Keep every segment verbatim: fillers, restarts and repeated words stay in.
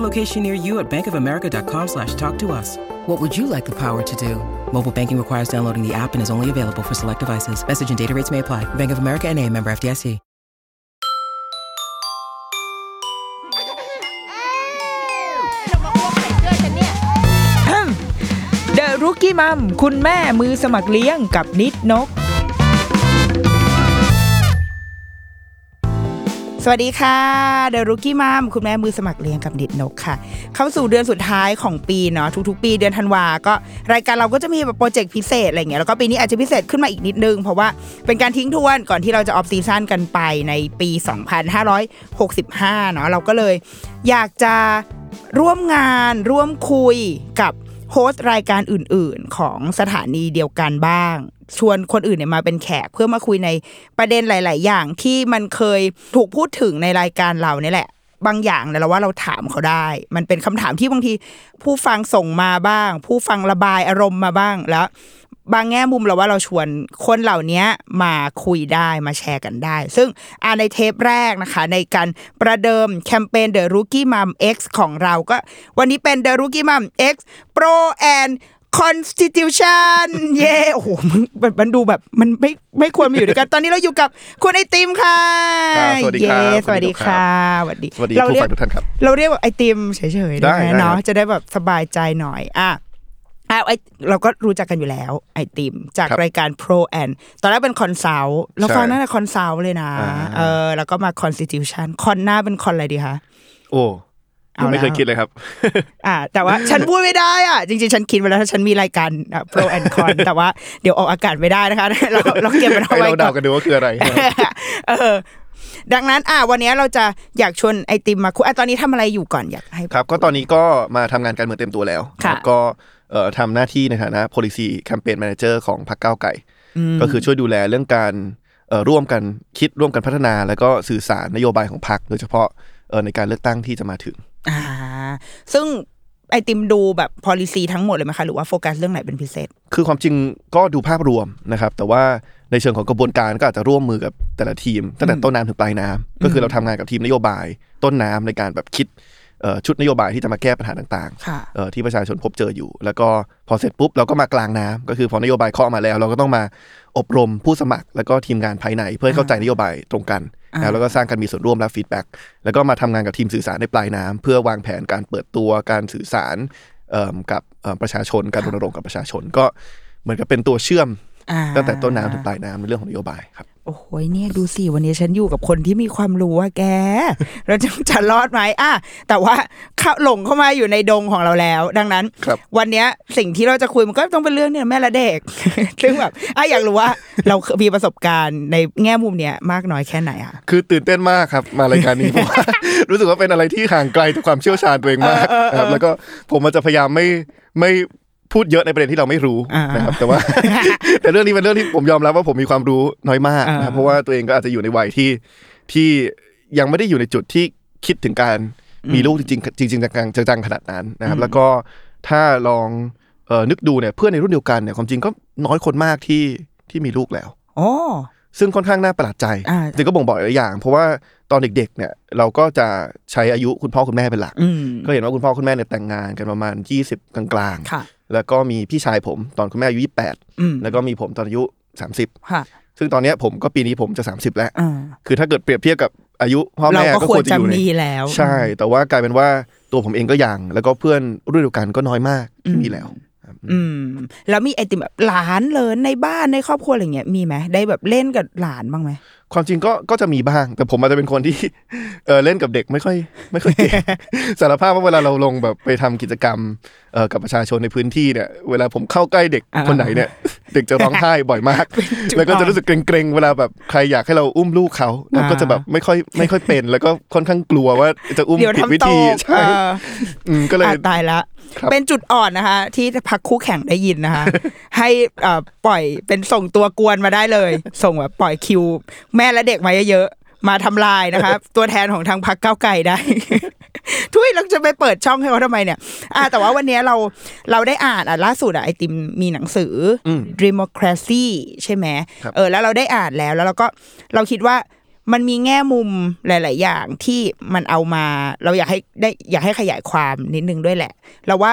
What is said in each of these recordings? a location near you at bankofamerica.com slash talk to us. What would you like the power to do? Mobile banking requires downloading the app and is only available for select devices. Message and data rates may apply. Bank of America เอ็น เอ member เอฟ ดี ไอ ซี. The Rookie Mom คุณแม่มือสมัครเลี้ยงกับนิดนกสวัสดีค่ะ The Rookie Mom คุณแม่มือสมัครเลี้ยงกับดิดนกค่ะเข้าสู่เดือนสุดท้ายของปีเนาะทุกๆปีเดือนธันวาก็รายการเราก็จะมีแบบโปรเจกต์พิเศษอะไรเงี้ยแล้วก็ปีนี้อาจจะพิเศษขึ้นมาอีกนิดนึงเพราะว่าเป็นการทิ้งทวนก่อนที่เราจะออฟซีซั่นกันไปในปี สองพันห้าร้อยหกสิบห้า เนาะเราก็เลยอยากจะร่วมงานร่วมคุยกับโฮสต์รายการอื่นๆของสถานีเดียวกันบ้างชวนคนอื่นเนี่ยมาเป็นแขกเพื่อมาคุยในประเด็นหลายๆอย่างที่มันเคยถูกพูดถึงในรายการเราเนี่ยแหละบางอย่างแล้วว่าเราถามเขาได้มันเป็นคำถามที่บางทีผู้ฟังส่งมาบ้างผู้ฟังระบายอารมณ์มาบ้างแล้วบางแง่มุมเราว่าเราชวนคนเหล่านี้มาคุยได้มาแชร์กันได้ซึ่งอ่าในเทปแรกนะคะในการประเดิมแคมเปญ The Rookie Mom X ของเราก็วันนี้เป็น The Rookie Mom X Pro and Constitution เย้โอ้โหมันมันดูแบบมันไม่ไม่ควรมาอยู่ด้วยกันตอนนี้เราอยู่กับคุณไอติมค่ะสวัสดีค่ะสวัสดีค่ะสวัสดีเราเรียกทุกท่านครับเราเรียกแบบไอติมเฉยๆได้เนาะจะได้แบบสบายใจหน่อยอ่ะอ่ะไอเราก็รู้จักกันอยู่แล้วไอติมจากรายการ Pro and ตอนแรกเป็น Consult แล้วฟังนั่นน่ะ Consult เลยนะเออแล้วก็มา Constitution คอนหน้าเป็นคอนอะไรดีคะโอ้ยังไม่เคยคิดเลยครับอ่าแต่ว่าฉันพูดไม่ได้อ่ะจริงๆฉันคิดไว้แล้วถ้าฉันมีรายการ Pro and Con แต่ว่าเดี๋ยวออกอากาศไม่ได้นะคะเราเราเก็บมันเอาไว้เราเดากันดูว่าคืออะไรเออดังนั้นอ่ะวันนี้เราจะอยากชวนไอติมมาคุยอ่ะตอนนี้ทำอะไรอยู่ก่อนอยากให้ครับก็ตอนนี้ก็มาทำงานการเมืองเต็มตัวแล้วก็เอ่อทำหน้าที่ในฐานะ Policy Campaign Manager ของพรรคก้าวไกลก็คือช่วยดูแลเรื่องการเอ่อร่วมกันคิดร่วมกันพัฒนาแล้วก็สื่อสารนโยบายของพรรคโดยเฉพาะเอ่อในการเลือกตั้งที่จะมาถึงอ่าซึ่งไอติมดูแบบ policy ทั้งหมดเลยมั้ยคะหรือว่าโฟกัสเรื่องไหนเป็นพิเศษคือความจริงก็ดูภาพรวมนะครับแต่ว่าในเชิงของกระบวนการก็อาจจะร่วมมือกับแต่ละทีมตั้งแต่ต้นน้ำถึงปลายน้ำก็คือเราทำงานกับทีมนโยบายต้นน้ำในการแบบคิดชุดนโยบายที่จะมาแก้ปัญหาต่างๆที่ประชาชนพบเจออยู่แล้วก็พอเสร็จปุ๊บเราก็มากลางน้ำก็คือพอนโยบายเคาะมาแล้วเราก็ต้องมาอบรมผู้สมัครแล้วก็ทีมงานภายในเพื่อเข้าใจนโยบายตรงกันแล้วก็สร้างการมีส่วนร่วมและฟีดแบ็กแล้วก็มาทำงานกับทีมสื่อสารในปลายน้ำเพื่อวางแผนการเปิดตัวการสื่อสารกับประชาชนการรณรงค์กับประชาชนก็เหมือนกับเป็นตัวเชื่อมตั้งแต่ต้นน้ำถึงปลายน้ำในเรื่องของนโยบายครับโอ้โหเนี่ยดูสิวันนี้ฉันอยู่กับคนที่มีความรู้ว่าแกเราจะจะรอดไหมอ่ะแต่ว่าเข้าหลงเข้ามาอยู่ในดงของเราแล้วดังนั้นวันนี้สิ่งที่เราจะคุยมันก็ต้องเป็นเรื่องเนี่ยแม่และเด็กซึ่งแบบอ่ะอยากรู้ว่าเรามีประสบการณ์ในแง่มุมเนี้ยมากน้อยแค่ไหนอ่ะคือตื่นเต้นมากครับมารายการนี้เพราะว่ารู้สึกว่าเป็นอะไรที่ห่างไกลจากความเชี่ยวชาญตัวเองมากครับแล้วก็ผมจะพยายามไม่ไม่พูดเยอะในประเด็นที่เราไม่รู้นะครับแต่ว่าแต่เรื่องนี้เป็นเรื่องที่ผมยอมรับว่าผมมีความรู้น้อยมากนะเพราะว่าตัวเองก็อาจจะอยู่ในวัยที่ที่ยังไม่ได้อยู่ในจุดที่คิดถึงการมีลูกจริงจริงจริงจังจังขนาดนั้นนะครับแล้วก็ถ้าลองเอ่อนึกดูเนี่ยเพื่อนในรุ่นเดียวกันเนี่ยความจริงก็น้อยคนมากที่ที่มีลูกแล้วอ๋อซึ่งค่อนข้างน่าประหลาดใจจริงก็บ่งบอกหลายอย่างเพราะว่าตอนเด็กๆเนี่ยเราก็จะใช้อายุคุณพ่อคุณแม่เป็นหลักก็เห็นว่าคุณพ่อคุณแม่เนี่ยแต่งงานกันประมาณยี่สิบกลางๆแล้วก็มีพี่ชายผมตอนคุณแม่อายุยี่สิบแปดแล้วก็มีผมตอนอายุสามสิบค่ะซึ่งตอนนี้ผมก็ปีนี้ผมจะสามสิบแล้วคือถ้าเกิดเปรียบเทียบกับอายุพ่อแม่ก็ควรจะอยู่ในใช่แต่ว่ากลายเป็นว่าตัวผมเองก็ยังแล้วก็เพื่อนรุ่นเดียวกันก็น้อยมากที่มีแล้ว อืมแล้วมีไอติมแบบหลานเลินในบ้านในครอบครัวอะไรเงี้ยมีไหมได้แบบเล่นกับหลานบ้างไหมความจริงก็ก็จะมีบ้างแต่ผมอาจจะเป็นคนที่เออเล่นกับเด็กไม่ค่อยไม่ค่อยเก่ง สารภาพว่าเวลาเราลงแบบไปทำกิจกรรมเอ่อกับประชาชนในพื้นที่เนี่ยเวลาผมเข้าใกล้เด็ก คนไหนเนี่ย เด็กจะร้องไห้บ่อยมาก แล้วก็จะรู้สึกเกรงๆเวลาแบบใครอยากให้เราอุ้มลูกเขาเราก็จะแบบไม่ค่อยไม่ค่อยเป็นแล้วก็ค่อนข้างกลัวว่าจะอุ้มผิดวิธีใช่ก็เลยตายละเป็นจุดอ่อนนะคะที่พรรคคู่แข่งได้ยินนะคะให้ปล่อยเป็นส่งตัวกวนมาได้เลยส่งแบบปล่อยคิวแม่และเด็กมาเยอะๆมาทำลายนะคะตัวแทนของทางพรรคก้าวไกลได้ทุยเราจะไปเปิดช่องให้เขาทำไมเนี่ยแต่ว่าวันนี้เราเราได้อ่านล่าสุดไอติมมีหนังสือ Democracy ใช่ไหมเออแล้วเราได้อ่านแล้วแล้วเราก็เราคิดว่ามันมีแง่มุมหลายๆอย่างที่มันเอามาเราอยากให้ได้อยากให้ขยายความนิดนึงด้วยแหละเราว่า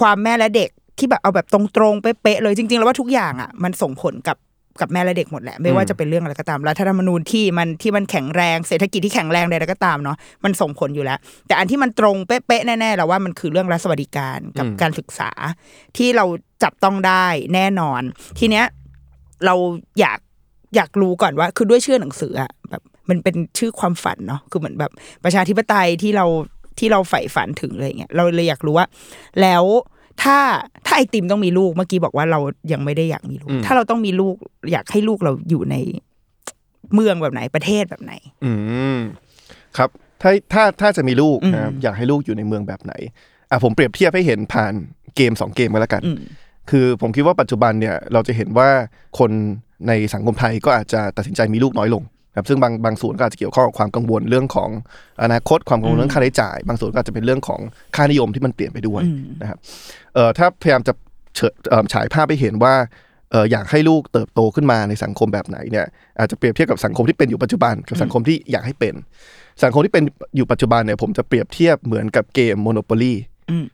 ความแม่และเด็กที่แบบเอาแบบตรงๆเป๊ะๆเลยจริงๆแล้วว่าทุกอย่างอ่ะมันส่งผลกับกับแม่และเด็กหมดแหละไม่ว่าจะเป็นเรื่องอะไรก็ตามรัฐธรรมนูญที่มันที่มันแข็งแรงเศรษฐกิจที่แข็งแรงอะไรก็ตามเนาะมันส่งผลอยู่แล้วแต่อันที่มันตรงเป๊ะๆแน่ๆเราว่ามันคือเรื่องรัฐสวัสดิการกับการศึกษาที่เราจับต้องได้แน่นอนทีเนี้ยเราอยากอยากรู้ก่อนว่าคือด้วยชื่อหนังสืออ่ะแบบมันเป็นชื่อความฝันเนาะคือเหมือนแบบประชาธิปไตยที่เราที่เราใฝ่ฝันถึงอะไรเงี้ยเราเลยอยากรู้ว่าแล้วถ้าถ้าไอติมต้องมีลูกเมื่อกี้บอกว่าเรายังไม่ได้อยากมีลูกถ้าเราต้องมีลูกอยากให้ลูกเราอยู่ในเมืองแบบไหนประเทศแบบไหนอืมครับถ้าถ้าถ้าจะมีลูกนะอยากให้ลูกอยู่ในเมืองแบบไหนอ่ะผมเปรียบเทียบให้เห็นผ่านเกมสองเกมก็แล้วกันคือผมคิดว่าปัจจุบันเนี่ยเราจะเห็นว่าคนในสังคมไทยก็อาจจะตัดสินใจมีลูกน้อยลงครับซึ่งบางบางส่วนก็อาจจะเกี่ยวข้องกับความกังวลเรื่องของอนาคตความกังวลเรื่องค่าใช้จ่ายบางส่วนก็อาจจะเป็นเรื่องของค่านิยมที่มันเปลี่ยนไปด้วยนะครับเอ่อถ้าพยายามจะฉายภาพให้เห็นว่าเอ่ออยากให้ลูกเติบโตขึ้นมาในสังคมแบบไหนเนี่ยอาจจะเปรียบเทียบกับสังคมที่เป็นอยู่ปัจจุบันกับสังคมที่อยากให้เป็นสังคมที่เป็นอยู่ปัจจุบันเนี่ยผมจะเปรียบเทียบเหมือนกับเกม Monopoly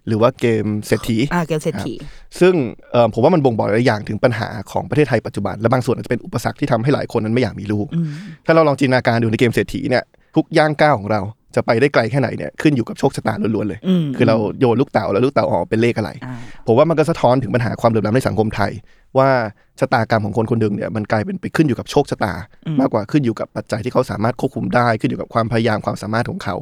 หรือว่าเกมเศรษฐีอ่าเกมเศรษฐีซึ่งเอ่อผมว่ามันบ่งบอกหลายอย่างถึงปัญหาของประเทศไทยปัจจุบันและบางส่วนอาจจะเป็นอุปสรรคที่ทำให้หลายคนนั้นไม่อยากมีลูกถ้าเราลองจินตนาการดูในเกมเศรษฐีเนี่ยทุกย่างก้าวของเราจะไปได้ไกลแค่ไหนเนี่ยขึ้นอยู่กับโชคชะตาล้วนๆเลยคือเราโยนลูกเต๋าแล้วลูกเต๋าออกเป็นเลขอะไรผมว่ามันก็สะท้อนถึงปัญหาความเหลื่อมล้ำในสังคมไทยว่าชะตากรรมของคนคนนึงเนี่ยมันกลายเป็นไปขึ้นอยู่กับโชคชะตามากกว่าขึ้นอยู่กับปัจจัยที่เขาสามารถควบคุมได้ขึ้นอยู่กับความพยายามความสามารถของเขา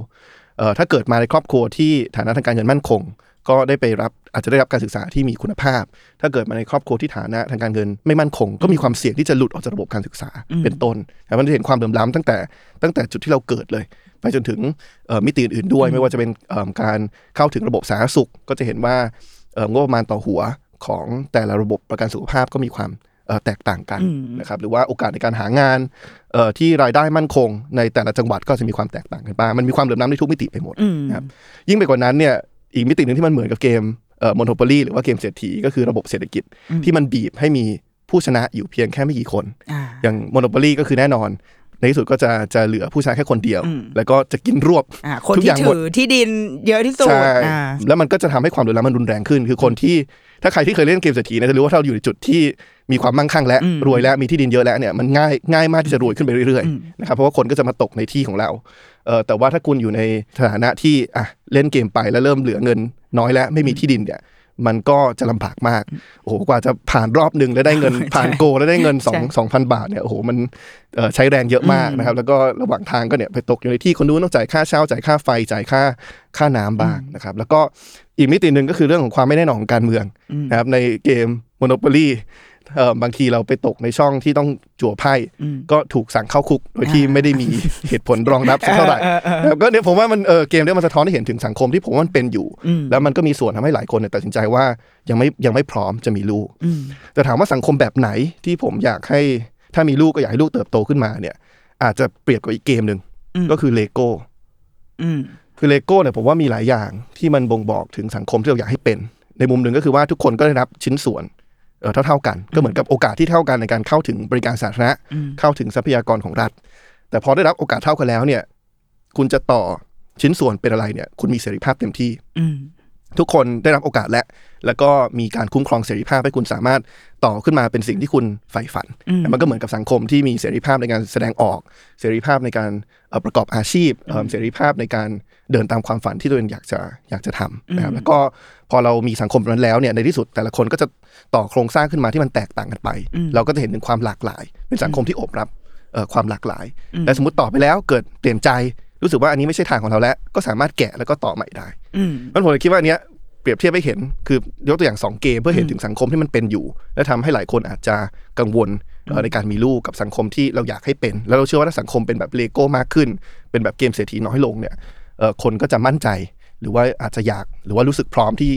เอ่อถ้าเกิดมาในครอบครัวที่ฐานะทางการเงินมั่นคงก็ได้ไปรับอาจจะได้รับการศึกษาที่มีคุณภาพถ้าเกิดมาในครอบครัวที่ฐานะทางการเงินไม่มั่นคงก็มีความเสี่ยงที่จะหลุดออกจากระบบการศึกษาเป็นต้นแต่มันจะเห็นความเหลื่อมล้ำตั้งแต่ตั้งแต่จุดที่เราเกิดเลยไปจนถึงมิติอื่นๆด้วยไม่ว่าจะเป็นการเข้าถึงระบบสาธารณสุขก็จะเห็นว่างบประมาณต่อหัวของแต่ละระบบประกันสุขภาพก็มีความแตกต่างกันนะครับหรือว่าโอกาสในการหางานที่รายได้มั่นคงในแต่ละจังหวัดก็จะมีความแตกต่างกันบ้างมันมีความเหลื่อมล้ำในทุกมิติไปหมดนะครับยิ่งไปกว่านั้นเนี่ยอีกมิตินึงที่มันเหมือนกับเกมเอ่อ Monopoly หรือว่าเกมเศรษฐีก็คือระบบเศรษฐกิจที่มันบีบให้มีผู้ชนะอยู่เพียงแค่ไม่กี่คนอย่าง Monopoly ก็คือแน่นอนในที่สุดก็จะจะเหลือผู้ชายแค่คนเดียวแล้วก็จะกินรวบทุกอย่างหมดที่ดินเยอะที่สุดแล้วมันก็จะทำให้ความเหลื่อมล้ำมันรุนแรงขึ้นคือคนที่ถ้าใครที่เคยเล่นเกมเศรษฐีนะจะรู้ว่าถ้าอยู่ในจุดที่มีความมั่งคั่งและรวยแล้วมีที่ดินเยอะแล้วเนี่ยมันง่ายง่ายมากที่จะรวยขึ้นไปเรื่อยๆนะครับเพราะว่าคนก็จะมาตกในที่ของเราเออแต่ว่าถ้าคุณอยู่ในฐานะที่อ่ะเล่นเกมไปแล้วเริ่มเหลือเงินน้อยแล้วไม่มีที่ดินเนี่ยมันก็จะลำบากมากโอ้โหกว่าจะผ่านรอบนึงแล้วได้เงินผ่านโกแล้วได้เงิน สองพัน บาทเนี่ยโอ้โหมันเอ่อใช้แรงเยอะมากนะครับแล้วก็ระหว่างทางก็เนี่ยไปตกอยู่ในที่คนนู้นต้องจ่ายค่าเช่าจ่ายค่าไฟจ่ายค่าค่าน้ำบ้างนะครับแล้วก็อีกมิตินึงก็คือเรื่องของความไม่แน่นอนของการเมืองนะครับในเกม Monopoly เอ่อบางทีเราไปตกในช่องที่ต้องจั่วไพ่ก็ถูกสั่งเข้าคุกโดยที่ไม่ได้มีเหตุผลรองรับสักเท่าไหร่แล้วก็เนี่ยผมว่ามันเออเกมเนี่ยมันสะท้อนให้เห็นถึงสังคมที่ผมว่ามันเป็นอยู่แล้วมันก็มีส่วนทำให้หลายคนเนี่ยตัดสินใจว่ายังไม่ยังไม่พร้อมจะมีลูกแต่ถามว่าสังคมแบบไหนที่ผมอยากให้ถ้ามีลูกก็อยากให้ลูกเติบโตขึ้นมาเนี่ยอาจจะเปรียบกับอีกเกมนึงก็คือเลโก้คือเลโก้เนี่ยผมว่ามีหลายอย่างที่มันบ่งบอกถึงสังคมที่เราอยากให้เป็นในมุมหนึ่งก็คือว่าทุกคนก็ได้รับชิ้นส่วนเอ่อเท่าๆกันก็เหมือนกับโอกาสที่เท่ากันในการเข้าถึงบริการสาธารณะเข้าถึงทรัพยากรของรัฐแต่พอได้รับโอกาสเท่ากันแล้วเนี่ยคุณจะต่อชิ้นส่วนเป็นอะไรเนี่ยคุณมีเสรีภาพเต็มที่ ทุกคนได้รับโอกาสและแล้วก็มีการคุ้มครองเสรีภาพให้คุณสามารถต่อขึ้นมาเป็นสิ่งที่คุณใฝ่ฝันมันก็เหมือนกับสังคมที่มีเสรีภาพในการแสดงออกเสรีภาพในการประกอบอาชีพเสรีภาพในการเดินตามความฝันที่ตัวเองอยากจะอยากจะทำนะครับแล้วก็พอเรามีสังคมนั้นแล้วเนี่ยในที่สุดแต่ละคนก็จะต่อโครงสร้างขึ้นมาที่มันแตกต่างกันไปเราก็จะเห็นถึงความหลากหลายเป็นสังคมที่อบรับความหลากหลายและสมมติต่อไปแล้วเกิดเปลี่ยนใจรู้สึกว่าอันนี้ไม่ใช่ทางของเราแล้วก็สามารถแกะแล้วก็ต่อใหม่ได้มันผมเลยคิดว่าอันเนี้ยเปรียบเทียบให้เห็นคือยกตัวอย่างสองเกมเพื่อเห็นถึงสังคมที่มันเป็นอยู่และทำให้หลายคนอาจจะกังวลในการมีลูกกับสังคมที่เราอยากให้เป็นแล้วเราเชื่อว่าถ้าสังคมเป็นแบบเลโก้มากขึ้นเป็นแบบเกมเศรษฐีน้อยลงเนี่ยคนก็จะมั่นใจหรือว่าอาจจะอยากหรือว่ารู้สึกพร้อมที่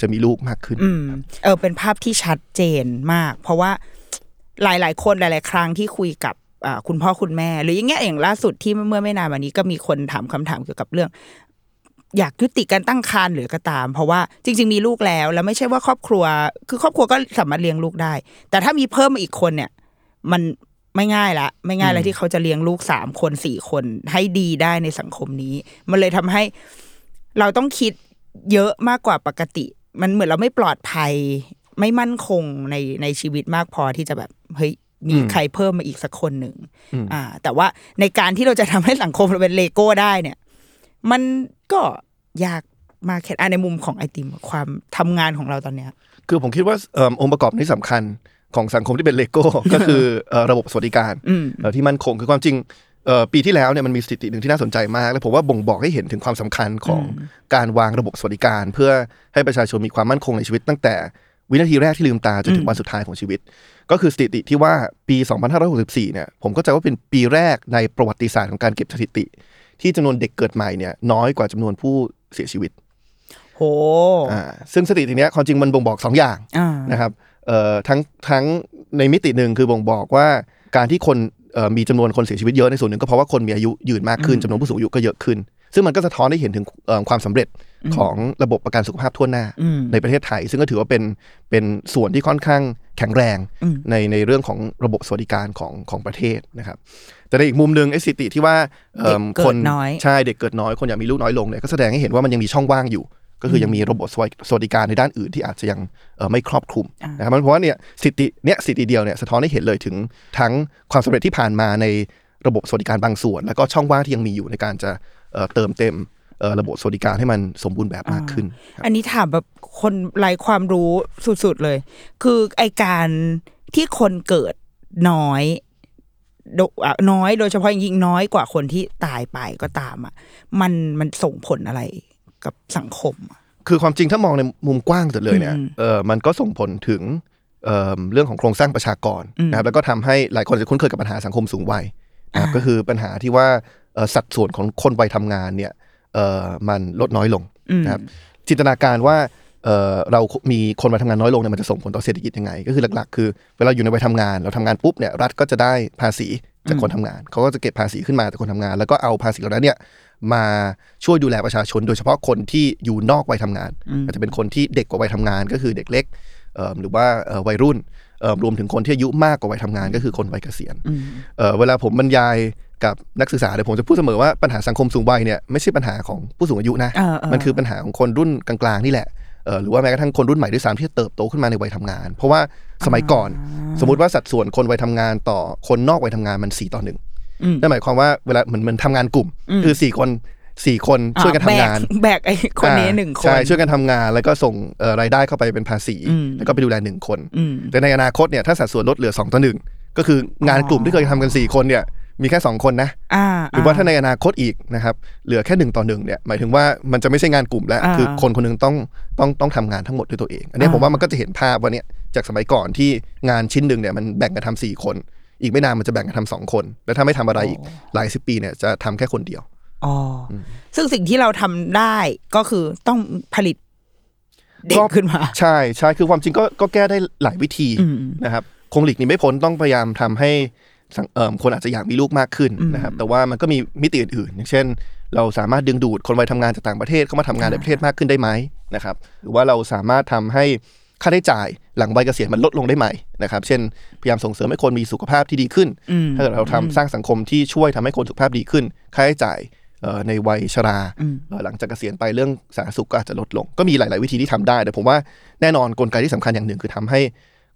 จะมีลูกมากขึ้นเออเป็นภาพที่ชัดเจนมากเพราะว่าหลายๆคนหลายๆครั้งที่คุยกับคุณพ่อคุณแม่หรืออย่างเงี้ยอย่างล่าสุดที่เมื่อไม่นานมานี้ก็มีคนถามคำถามเกี่ยวกับเรื่องอยากยุติการตั้งครรภ์หรือก็ตามเพราะว่าจริงๆมีลูกแล้วแล้วไม่ใช่ว่าครอบครัวคือครอบครัวก็สามารถเลี้ยงลูกได้แต่ถ้ามีเพิ่มมาอีกคนเนี่ยมันไม่ง่ายละไม่ง่ายละที่เขาจะเลี้ยงลูกสามคนสี่คนให้ดีได้ในสังคมนี้มันเลยทำให้เราต้องคิดเยอะมากกว่าปกติมันเหมือนเราไม่ปลอดภัยไม่มั่นคงในในชีวิตมากพอที่จะแบบเฮ้ยมีใครเพิ่มมาอีกสักคนหนึ่งอ่าแต่ว่าในการที่เราจะทำให้สังคมเราเป็นเลโก้ได้เนี่ยมันก็ยากมากแค่ในมุมของไอติมความทำงานของเราตอนเนี้ยคือผมคิดว่าองค์ประกอบที่สำคัญของสังคมที่เป็นเลโก้ ก็คือระบบสวัสดิการที่มั่นคงคือความจริงปีที่แล้วเนี่ยมันมีสถิติหนึ่งที่น่าสนใจมากและผมว่าบ่งบอกให้เห็นถึงความสำคัญของการวางระบบสวัสดิการเพื่อให้ประชาชนมีความมั่นคงในชีวิตตั้งแต่วินาทีแรกที่ลืมตาจนถึงวันสุดท้ายของชีวิตก็คือสถิติที่ว่าปีสองพันห้าร้อยหกสิบสี่เนี่ยผมก็จะว่าเป็นปีแรกในประวัติศาสตร์ของการเก็บสถิติที่จำนวนเด็กเกิดใหม่เนี่ยน้อยกว่าจำนวนผู้เสียชีวิตโ oh. หซึ่งสถิติเนี้ยความจริงมันบ่งบอกสองอย่าง uh. นะครับทั้งทั้งในมิติหนึ่งคือบ่งบอกว่าการที่คนมีจำนวนคนเสียชีวิตเยอะในส่วนหนึ่งก็เพราะว่าคนมีอายุยืนมากขึ้นจำนวนผู้สูงอายุก็เยอะขึ้นซึ่งมันก็สะท้อนให้เห็นถึงความสำเร็จของระบบประกันสุขภาพทั่วหน้าในประเทศไทยซึ่งก็ถือว่าเป็นเป็นส่วนที่ค่อนข้างแข็งแรงในในเรื่องของระบบสวัสดิการของของประเทศนะครับแต่ในอีกมุมนึงไอ้สถิติที่ว่าคนใช่เด็กเกิดน้อยคนอยากมีลูกน้อยลงเนี่ยก็แสดงให้เห็นว่ามันยังมีช่องว่างอยู่ก็คือยังมีระบบสวัสดิการในด้านอื่นที่อาจจะยังไม่ครอบคลุมนะครับเพราะว่าเนี่ยสถิติเนี่ยสถิติเดียวเนี่ยสะท้อนให้เห็นเลยถึงทั้งความสำเร็จที่ผ่านมาในระบบสวัสดิการบางส่วนแล้วก็ช่องว่างที่ยังมีอยู่ในการจะเติมเต็มระบบสวัสดิการให้มันสมบูรณ์แบบมากขึ้นอันนี้ถามแบบคนไร้ความรู้สุดๆเลยคือไอการที่คนเกิดน้อยน้อยโดยเฉพาะยิ่งน้อยกว่าคนที่ตายไปก็ตามอ่ะมันมันส่งผลอะไรกับสังคมคือความจริงถ้ามองในมุมกว้างสุดเลยเนี่ยเออมันก็ส่งผลถึงเอ่อเรื่องของโครงสร้างประชากรนะครับแล้วก็ทำให้หลายคนจะคุ้นเคยกับปัญหาสังคมสูงวัยนะครับก็คือปัญหาที่ว่าสัดส่วนของคนวัยทำงานเนี่ยเอ่อมันลดน้อยลงนะครับจินตนาการว่าเอ่อเรามีคนมาทำงานน้อยลงเนี่ยมันจะส่งผลต่อเศรษฐกิจยังไงก็คือหลักๆคือเวลาอยู่ในวัยทำงานเราทำงานปุ๊บเนี่ยรัฐก็จะได้ภาษีจากคนทำงานเขาก็จะเก็บภาษีขึ้นมาจากคนทำงานแล้วก็เอาภาษีเหล่านั้นเนี่ยมาช่วยดูแลประชาชนโดยเฉพาะคนที่อยู่นอกวัยทำงานอาจจะเป็นคนที่เด็กกว่าวัยทำงานก็คือเด็กเล็กหรือว่าวัยรุ่นรวมถึงคนที่อายุมากกว่าวัยทำงานก็คือคนวัยเกษียณเวลาผมบรรยายกับนักศึกษาเนี่ยผมจะพูดเสมอว่าปัญหาสังคมสูงวัยเนี่ยไม่ใช่ปัญหาของผู้สูงอายุนะมันคือปัญหาของคนรุ่นกลางๆนี่แหละหรือว่าแม้กระทั่งคนรุ่นใหม่ด้วยซ้ำที่เติบโตขึ้นมาในวัยทำงานเพราะว่าสมัยก่อนสมมติว่าสัดส่วนคนวัยทำงานต่อคนนอกวัยทำงานมันสี่ต่อหนึ่งนั่นหมายความว่าเวลาเหมือนมันทำงานกลุ่มคือสี่คนสี่คนช่วยกันทำงานแบกไอ้คนนี้หนึ่งคนใช่ช่วยกันทำงานแล้วก็ส่งรายได้เข้าไปเป็นภาษีแล้วก็ไปดูแลหนึ่งคนแต่ในอนาคตเนี่ยถ้าสัดส่วนลดเหลือสองต่อหนึ่งก็คืองานกลุ่มที่เคยทำกันสี่คนเนี่ยมีแค่สองคนนะหรือว่าถ้าในอนาคตอีกนะครับเหลือแค่หนึ่งต่อหนึ่งเนี่ยหมายถึงว่ามันจะไม่ใช่งานกลุ่มแล้วคือคนคนนึงต้องต้องต้องทำงานทั้งหมดด้วยตัวเองอันนี้ผมว่ามันก็จะเห็นภาพว่าเนี่ยจากสมัยก่อนที่งานชิ้นนึงเนี่ยมันแบ่งกันทำสี่คนอีกไม่นานมันจะแบ่งกันทำสองคนแล้วถ้าไม่ทำอะไรอีกหลายสิบปีเนี่ยจะทำแค่คนเดียวอ๋อซึ่งสิ่งที่เราทำได้ก็คือต้องผลิตเด็กขึ้นมาใช่ใช่คือความจริงก็ก็แก้ได้หลายวิธีนะครับคงหลีกนี้ไม่พ้นต้องพยายามทำให้คนอาจจะอยากมีลูกมากขึ้นนะครับแต่ว่ามันก็มีมิติอื่นๆอย่างเช่นเราสามารถดึงดูดคนวัยทำงานจากต่างประเทศเข้ามาทำงานในประเทศมากขึ้นได้ไหมนะครับหรือว่าเราสามารถทำให้ค่าใช้จ่ายหลังวัยเกษียณมันลดลงได้ไหมนะครับเช่นพยายามส่งเสริมให้คนมีสุขภาพที่ดีขึ้นถ้าเกิดเราทำสร้างสังคมที่ช่วยทำให้คนสุขภาพดีขึ้นค่าใช้จ่าย ในวัยชราหลังจากเกษียณไปเรื่องสาธารณสุขก็อาจจะลดลงก็มีหลายๆวิธีที่ทำได้แต่ผมว่าแน่นอนกลไกที่สำคัญอย่างหนึ่งคือทำให้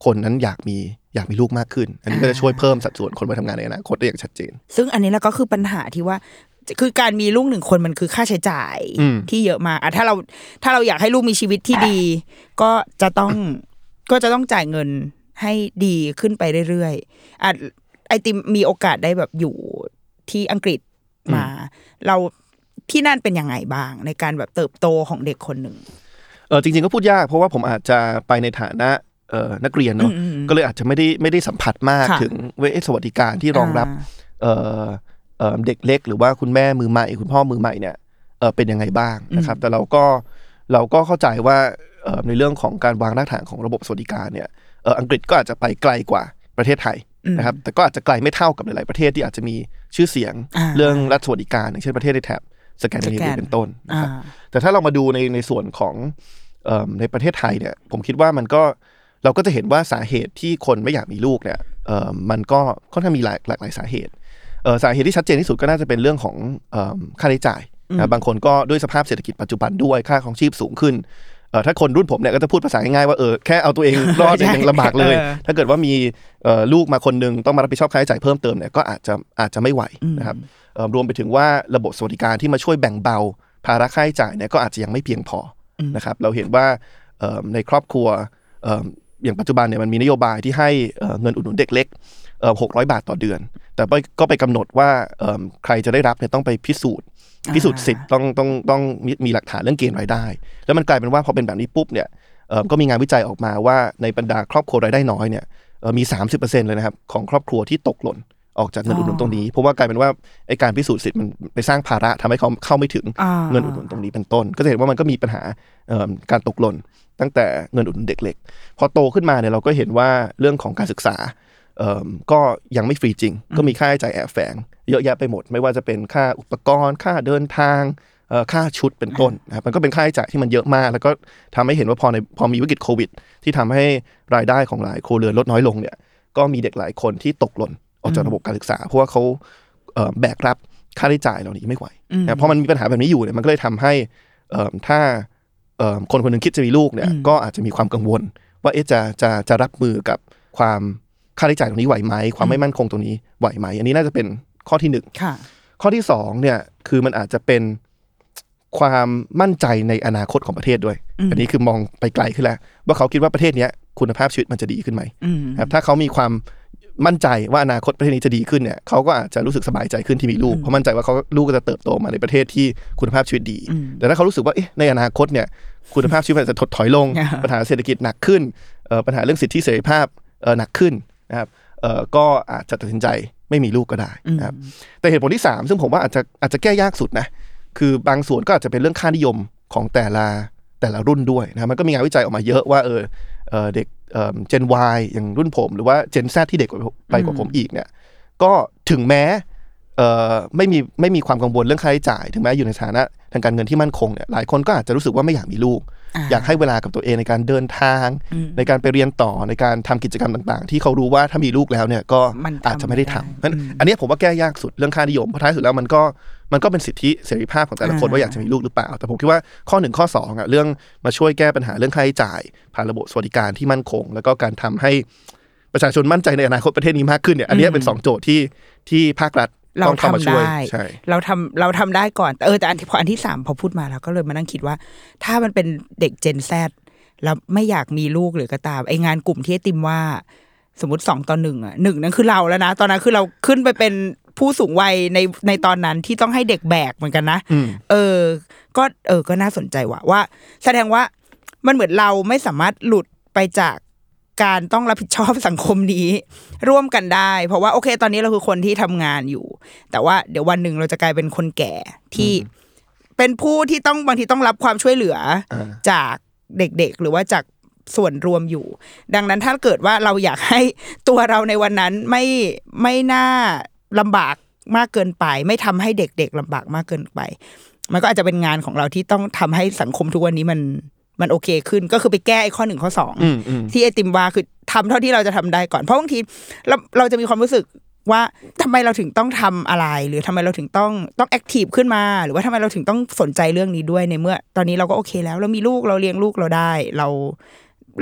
คนนั้นอยากมีอยากมีลูกมากขึ้นอันนี้ก็จะช่วยเพิ่มสัดส่วนคนมาทำงานในอนาคตได้อย่างชัดเจนซึ่งอันนี้แล้วก็คือปัญหาที่ว่าคือการมีลูกหนึ่งคนมันคือค่าใช้จ่ายที่เยอะมากถ้าเราถ้าเราอยากให้ลูกมีชีวิตที่ดีก็จะต้องก็จะต้องจ่ายเงินให้ดีขึ้นไปเรื่อยๆอ่ะไอติมมีโอกาสได้แบบอยู่ที่อังกฤษมาเราที่นั่นเป็นยังไงบ้างในการแบบเติบโตของเด็กคนหนึ่งเออจริงๆก็พูดยากเพราะว่าผมอาจจะไปในฐานะเออนักเรียนเนาะก็เลยอาจจะไม่ได้ไม่ได้สัมผัสมากถึงเวชสวัสดิการที่รองรับเออเออเด็กเล็กหรือว่าคุณแม่มือใหม่คุณพ่อมือใหม่เนี่ยเออเป็นยังไงบ้างนะครับแต่เราก็เราก็เข้าใจว่าเออในเรื่องของการวางรากฐานของระบบสวัสดิการเนี่ยเอออังกฤษก็อาจจะไปไกลกว่าประเทศไทยนะครับแต่ก็อาจจะไกลไม่เท่ากับหลายๆประเทศที่อาจจะมีชื่อเสียงเรื่องรัฐสวัสดิการอย่างเช่นประเทศในแถบสแกนดิเนเวียเป็นต้นนะครับแต่ถ้าเรามาดูในในส่วนของเอ่อในประเทศไทยเนี่ยผมคิดว่ามันก็เราก็จะเห็นว่าสาเหตุที่คนไม่อยากมีลูกเนี่ยเอ่อมันก็ค่อนข้างมีหลายหลากหลายสาเหตุเอ่อสาเหตุที่ชัดเจนที่สุดก็น่าจะเป็นเรื่องของเอ่อค่าใช้จ่ายนะบางคนก็ด้วยสภาพเศรษฐกิจปัจจุบันด้วยค่าครองชีพสูงขึ้นเอ่อถ้าคนรุ่นผมเนี่ยก็จะพูดภาษาง่ายๆว่าเออแค่เอาตัวเองรอดยังลำบากเลยถ้าเกิดว่ามีเอ่อลูกมาคนนึงต้องมารับผิดชอบค่าใช้จ่ายเพิ่มเติมเนี่ยก็อาจจะอาจจะไม่ไหวนะครับเอ่อรวมไปถึงว่าระบบสวัสดิการที่มาช่วยแบ่งเบาภาระค่าใช้จ่ายเนี่ยก็อาจจะยังไม่เพียงพอนะครับเราเห็นว่าเอ่อในครอบครัวเอ่ออย่างปัจจุบันเนี่ยมันมีนโยบายที่ให้เอ่อเงินอุดหนุนเด็กเล็กเอ่อหกร้อยบาทต่อเดือนแต่ก็ไปกำหนดว่าเอ่อใครจะได้รับเนี่ยต้องไปพิสูจน์พิสูจน์สิทธิ์ต้องต้องต้องมีหลักฐานเรื่องเกณฑ์รายได้แล้วมันกลายเป็นว่าพอเป็นแบบนี้ปุ๊บเนี่ยเอ่อก็มีงานวิจัยออกมาว่าในบรรดาครอบครัวรายได้น้อยเนี่ยเอ่อมี สามสิบเปอร์เซ็นต์ เลยนะครับของครอบครัวที่ตกหล่นออกจากเงินอุดหนุนตรงนี้เพราะว่ากลายเป็นว่าไอ้การพิสูจน์สิทธิ์มันไปสร้างภาระทำให้เขาเข้าไม่ถึงเงินอุดหนุนตรงนี้เป็นต้นก็จะเห็นว่ามันก็มีปัญหาเอ่อการตกหล่นตั้งแต่เงินอุดหนุนเด็กเล็กพอโตขึ้นมาเนี่ยเราก็เห็นว่าเรื่องของการศึกษาก็ยังไม่ฟรีจริงก็มีค่าใช้จ่ายแอบแฝงเยอะแยะไปหมดไม่ว่าจะเป็นค่าอุปกรณ์ค่าเดินทางค่าชุดเป็นต้นนะครับมันก็เป็นค่าใช้จ่ายที่มันเยอะมากแล้วก็ทำให้เห็นว่าพอในพอมีวิกฤตโควิดที่ทำให้รายได้ของหลายครัวเรือนลดน้อยลงเนี่ยก็มีเด็กหลายคนที่ตกหล่นออกจากระบบการศึกษาเพราะว่าเขาแบกรับค่าใช้จ่ายเหล่านี้ไม่ไหวนะเพราะมันมีปัญหาแบบนี้อยู่เนี่ยมันก็เลยทำให้ถ้าคนคนนึงคิดจะมีลูกเนี่ยก็อาจจะมีความกังวลว่าจะจะจะรับมือกับความค่าใช้จ่ายตรงนี้ไหวไหมความไม่มั่นคงตรงนี้ไหวไหมอันนี้น่าจะเป็นข้อที่หนึ่งข้อที่สองเนี่ยคือมันอาจจะเป็นความมั่นใจในอนาคตของประเทศด้วยอันนี้คือมองไปไกลขึ้นแล้วว่าเขาคิดว่าประเทศนี้คุณภาพชีวิตมันจะดีขึ้นไหมครับถ้าเขามีความมั่นใจว่าอนาคตประเทศนี้จะดีขึ้นเนี่ยเขาก็อาจจะรู้สึกสบายใจขึ้นที่มีลูกเพราะมั่นใจว่าเขาลูกก็จะเติบโตมาในประเทศที่คุณภาพชีวิตดีแต่ถ้าเขารู้สึกว่าในอนาคตเนี่ยคุณภาพชีวิตจะถดถอยลงปัญหาเศรษฐกิจหนักขึ้นปัญหาเรื่องสิทธิเสรีภาพหนักขึ้นนะครับก็อาจจะตัดสินใจไม่มีลูกก็ได้นะครับแต่เหตุผลที่สามซึ่งผมว่าอาจจะอาจจะแก้ยากสุดนะคือบางส่วนก็อาจจะเป็นเรื่องค่านิยมของแต่ละแต่ละรุ่นด้วยนะมันก็มีงานวิจัยออกมาเยอะว่าเออเด็กเอ่อ Gen Y อย่างรุ่นผมหรือว่า Gen Z ที่เด็กกว่าไปกว่าผมอีกเนี่ยก็ถึงแม้เอ่อไม่มีไม่มีความกังวลเรื่องค่าใช้จ่ายถึงแม้อยู่ในฐานะทางการเงินที่มั่นคงเนี่ยหลายคนก็อาจจะรู้สึกว่าไม่อยากมีลูกอยากให้เวลากับตัวเองในการเดินทางในการไปเรียนต่อในการทำกิจกรรมต่างๆที่เขารู้ว่าถ้ามีลูกแล้วเนี่ยก็อาจจะไม่ได้ทำนั้นอันนี้ผมว่าแก้ยากสุดเรื่องค่านิยมเพราะท้ายสุดแล้วมันก็มันก็เป็นสิทธิเสรีภาพของแต่ละคนว่าอยากจะมีลูกหรือเปล่าแต่ผมคิดว่าข้อหนึ่งข้อสองอ่ะเรื่องมาช่วยแก้ปัญหาเรื่องค่าใช้จ่ายผ่านระบบสวัสดิการที่มั่นคงแล้วก็การทำให้ประชาชนมั่นใจในอนาคตประเทศนี้มากขึ้นเนี่ยอันนี้เป็นสองโจทย์ที่ที่ภาครัฐเราทำได้เราทำเราทำได้ก่อนเออแต่อันที่พออันที่สามพอพูดมาเราก็เลยมานั่งคิดว่าถ้ามันเป็นเด็ก Gen Z แล้วไม่อยากมีลูกหรือก็ตามไองานกลุ่มที่ติมว่าสมมติสองต่อหนึ่งอ่ะหนึ่งนั่นคือเราแล้วนะตอนนั้นคือเราขึ้นไปเป็นผู้สูงวัยในในตอนนั้นที่ต้องให้เด็กแบกเหมือนกันนะเออก็เออก็น่าสนใจว่ะว่าแสดงว่ามันเหมือนเราไม่สามารถหลุดไปจากการต้องรับผิดชอบสังคมนี้ร่วมกันได้เพราะว่าโอเคตอนนี้เราคือคนที่ทำงานอยู่แต่ว่าเดี๋ยววันหนึ่งเราจะกลายเป็นคนแก่ที่เป็นผู้ที่ต้องบางทีต้องรับความช่วยเหลือจากเด็กๆหรือว่าจากส่วนรวมอยู่ดังนั้นถ้าเกิดว่าเราอยากให้ตัวเราในวันนั้นไม่ไม่น่าลำบากมากเกินไปไม่ทำให้เด็กๆลำบากมากเกินไปมันก็อาจจะเป็นงานของเราที่ต้องทำให้สังคมทุกวันนี้มันมันโอเคขึ้นก็คือไปแก้ไอ้ข้อหนึ่งข้อสองที่ไอติมว่าคือทำเท่าที่เราจะทำได้ก่อนเพราะบางทีเราเราจะมีความรู้สึก ว่าทำไมเราถึงต้องทำอะไรหรือทำไมเราถึงต้องต้องแอคทีฟขึ้นมาหรือว่าทำไมเราถึงต้องสนใจเรื่องนี้ด้วยในเมื่อตอนนี้เราก็โอเคแล้วเรามีลูกเราเลี้ยงลูกเราได้เรา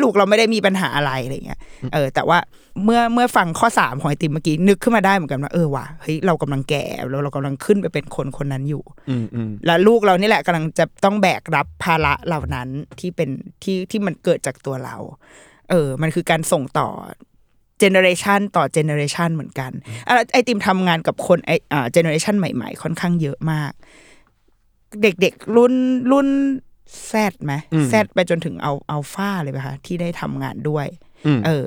ลูกเราไม่ได้มีปัญหาอะไรอะไรเงี้ยเออแต่ว่าเมื่อเมื่อฟังข้อสามของไอติมเมื่อกี้นึกขึ้นมาได้เหมือนกันว่าเออว่ะเฮ้ยเรากำลังแก่แล้วเรากำลังขึ้นไปเป็นคนคนนั้นอยู่และลูกเรานี่แหละกำลังจะต้องแบกรับภาระเหล่านั้นที่เป็นที่ที่มันเกิดจากตัวเราเออมันคือการส่งต่อเจเนอเรชันต่อเจเนอเรชันเหมือนกันไอติมทำงานกับคนไอเจเนอเรชันใหม่ๆค่อนข้างเยอะมากเด็กๆรุ่นรุ่นแซดไหมแซดไปจนถึงเอาอัลฟาเลยป่ะคะที่ได้ทำงานด้วยเออ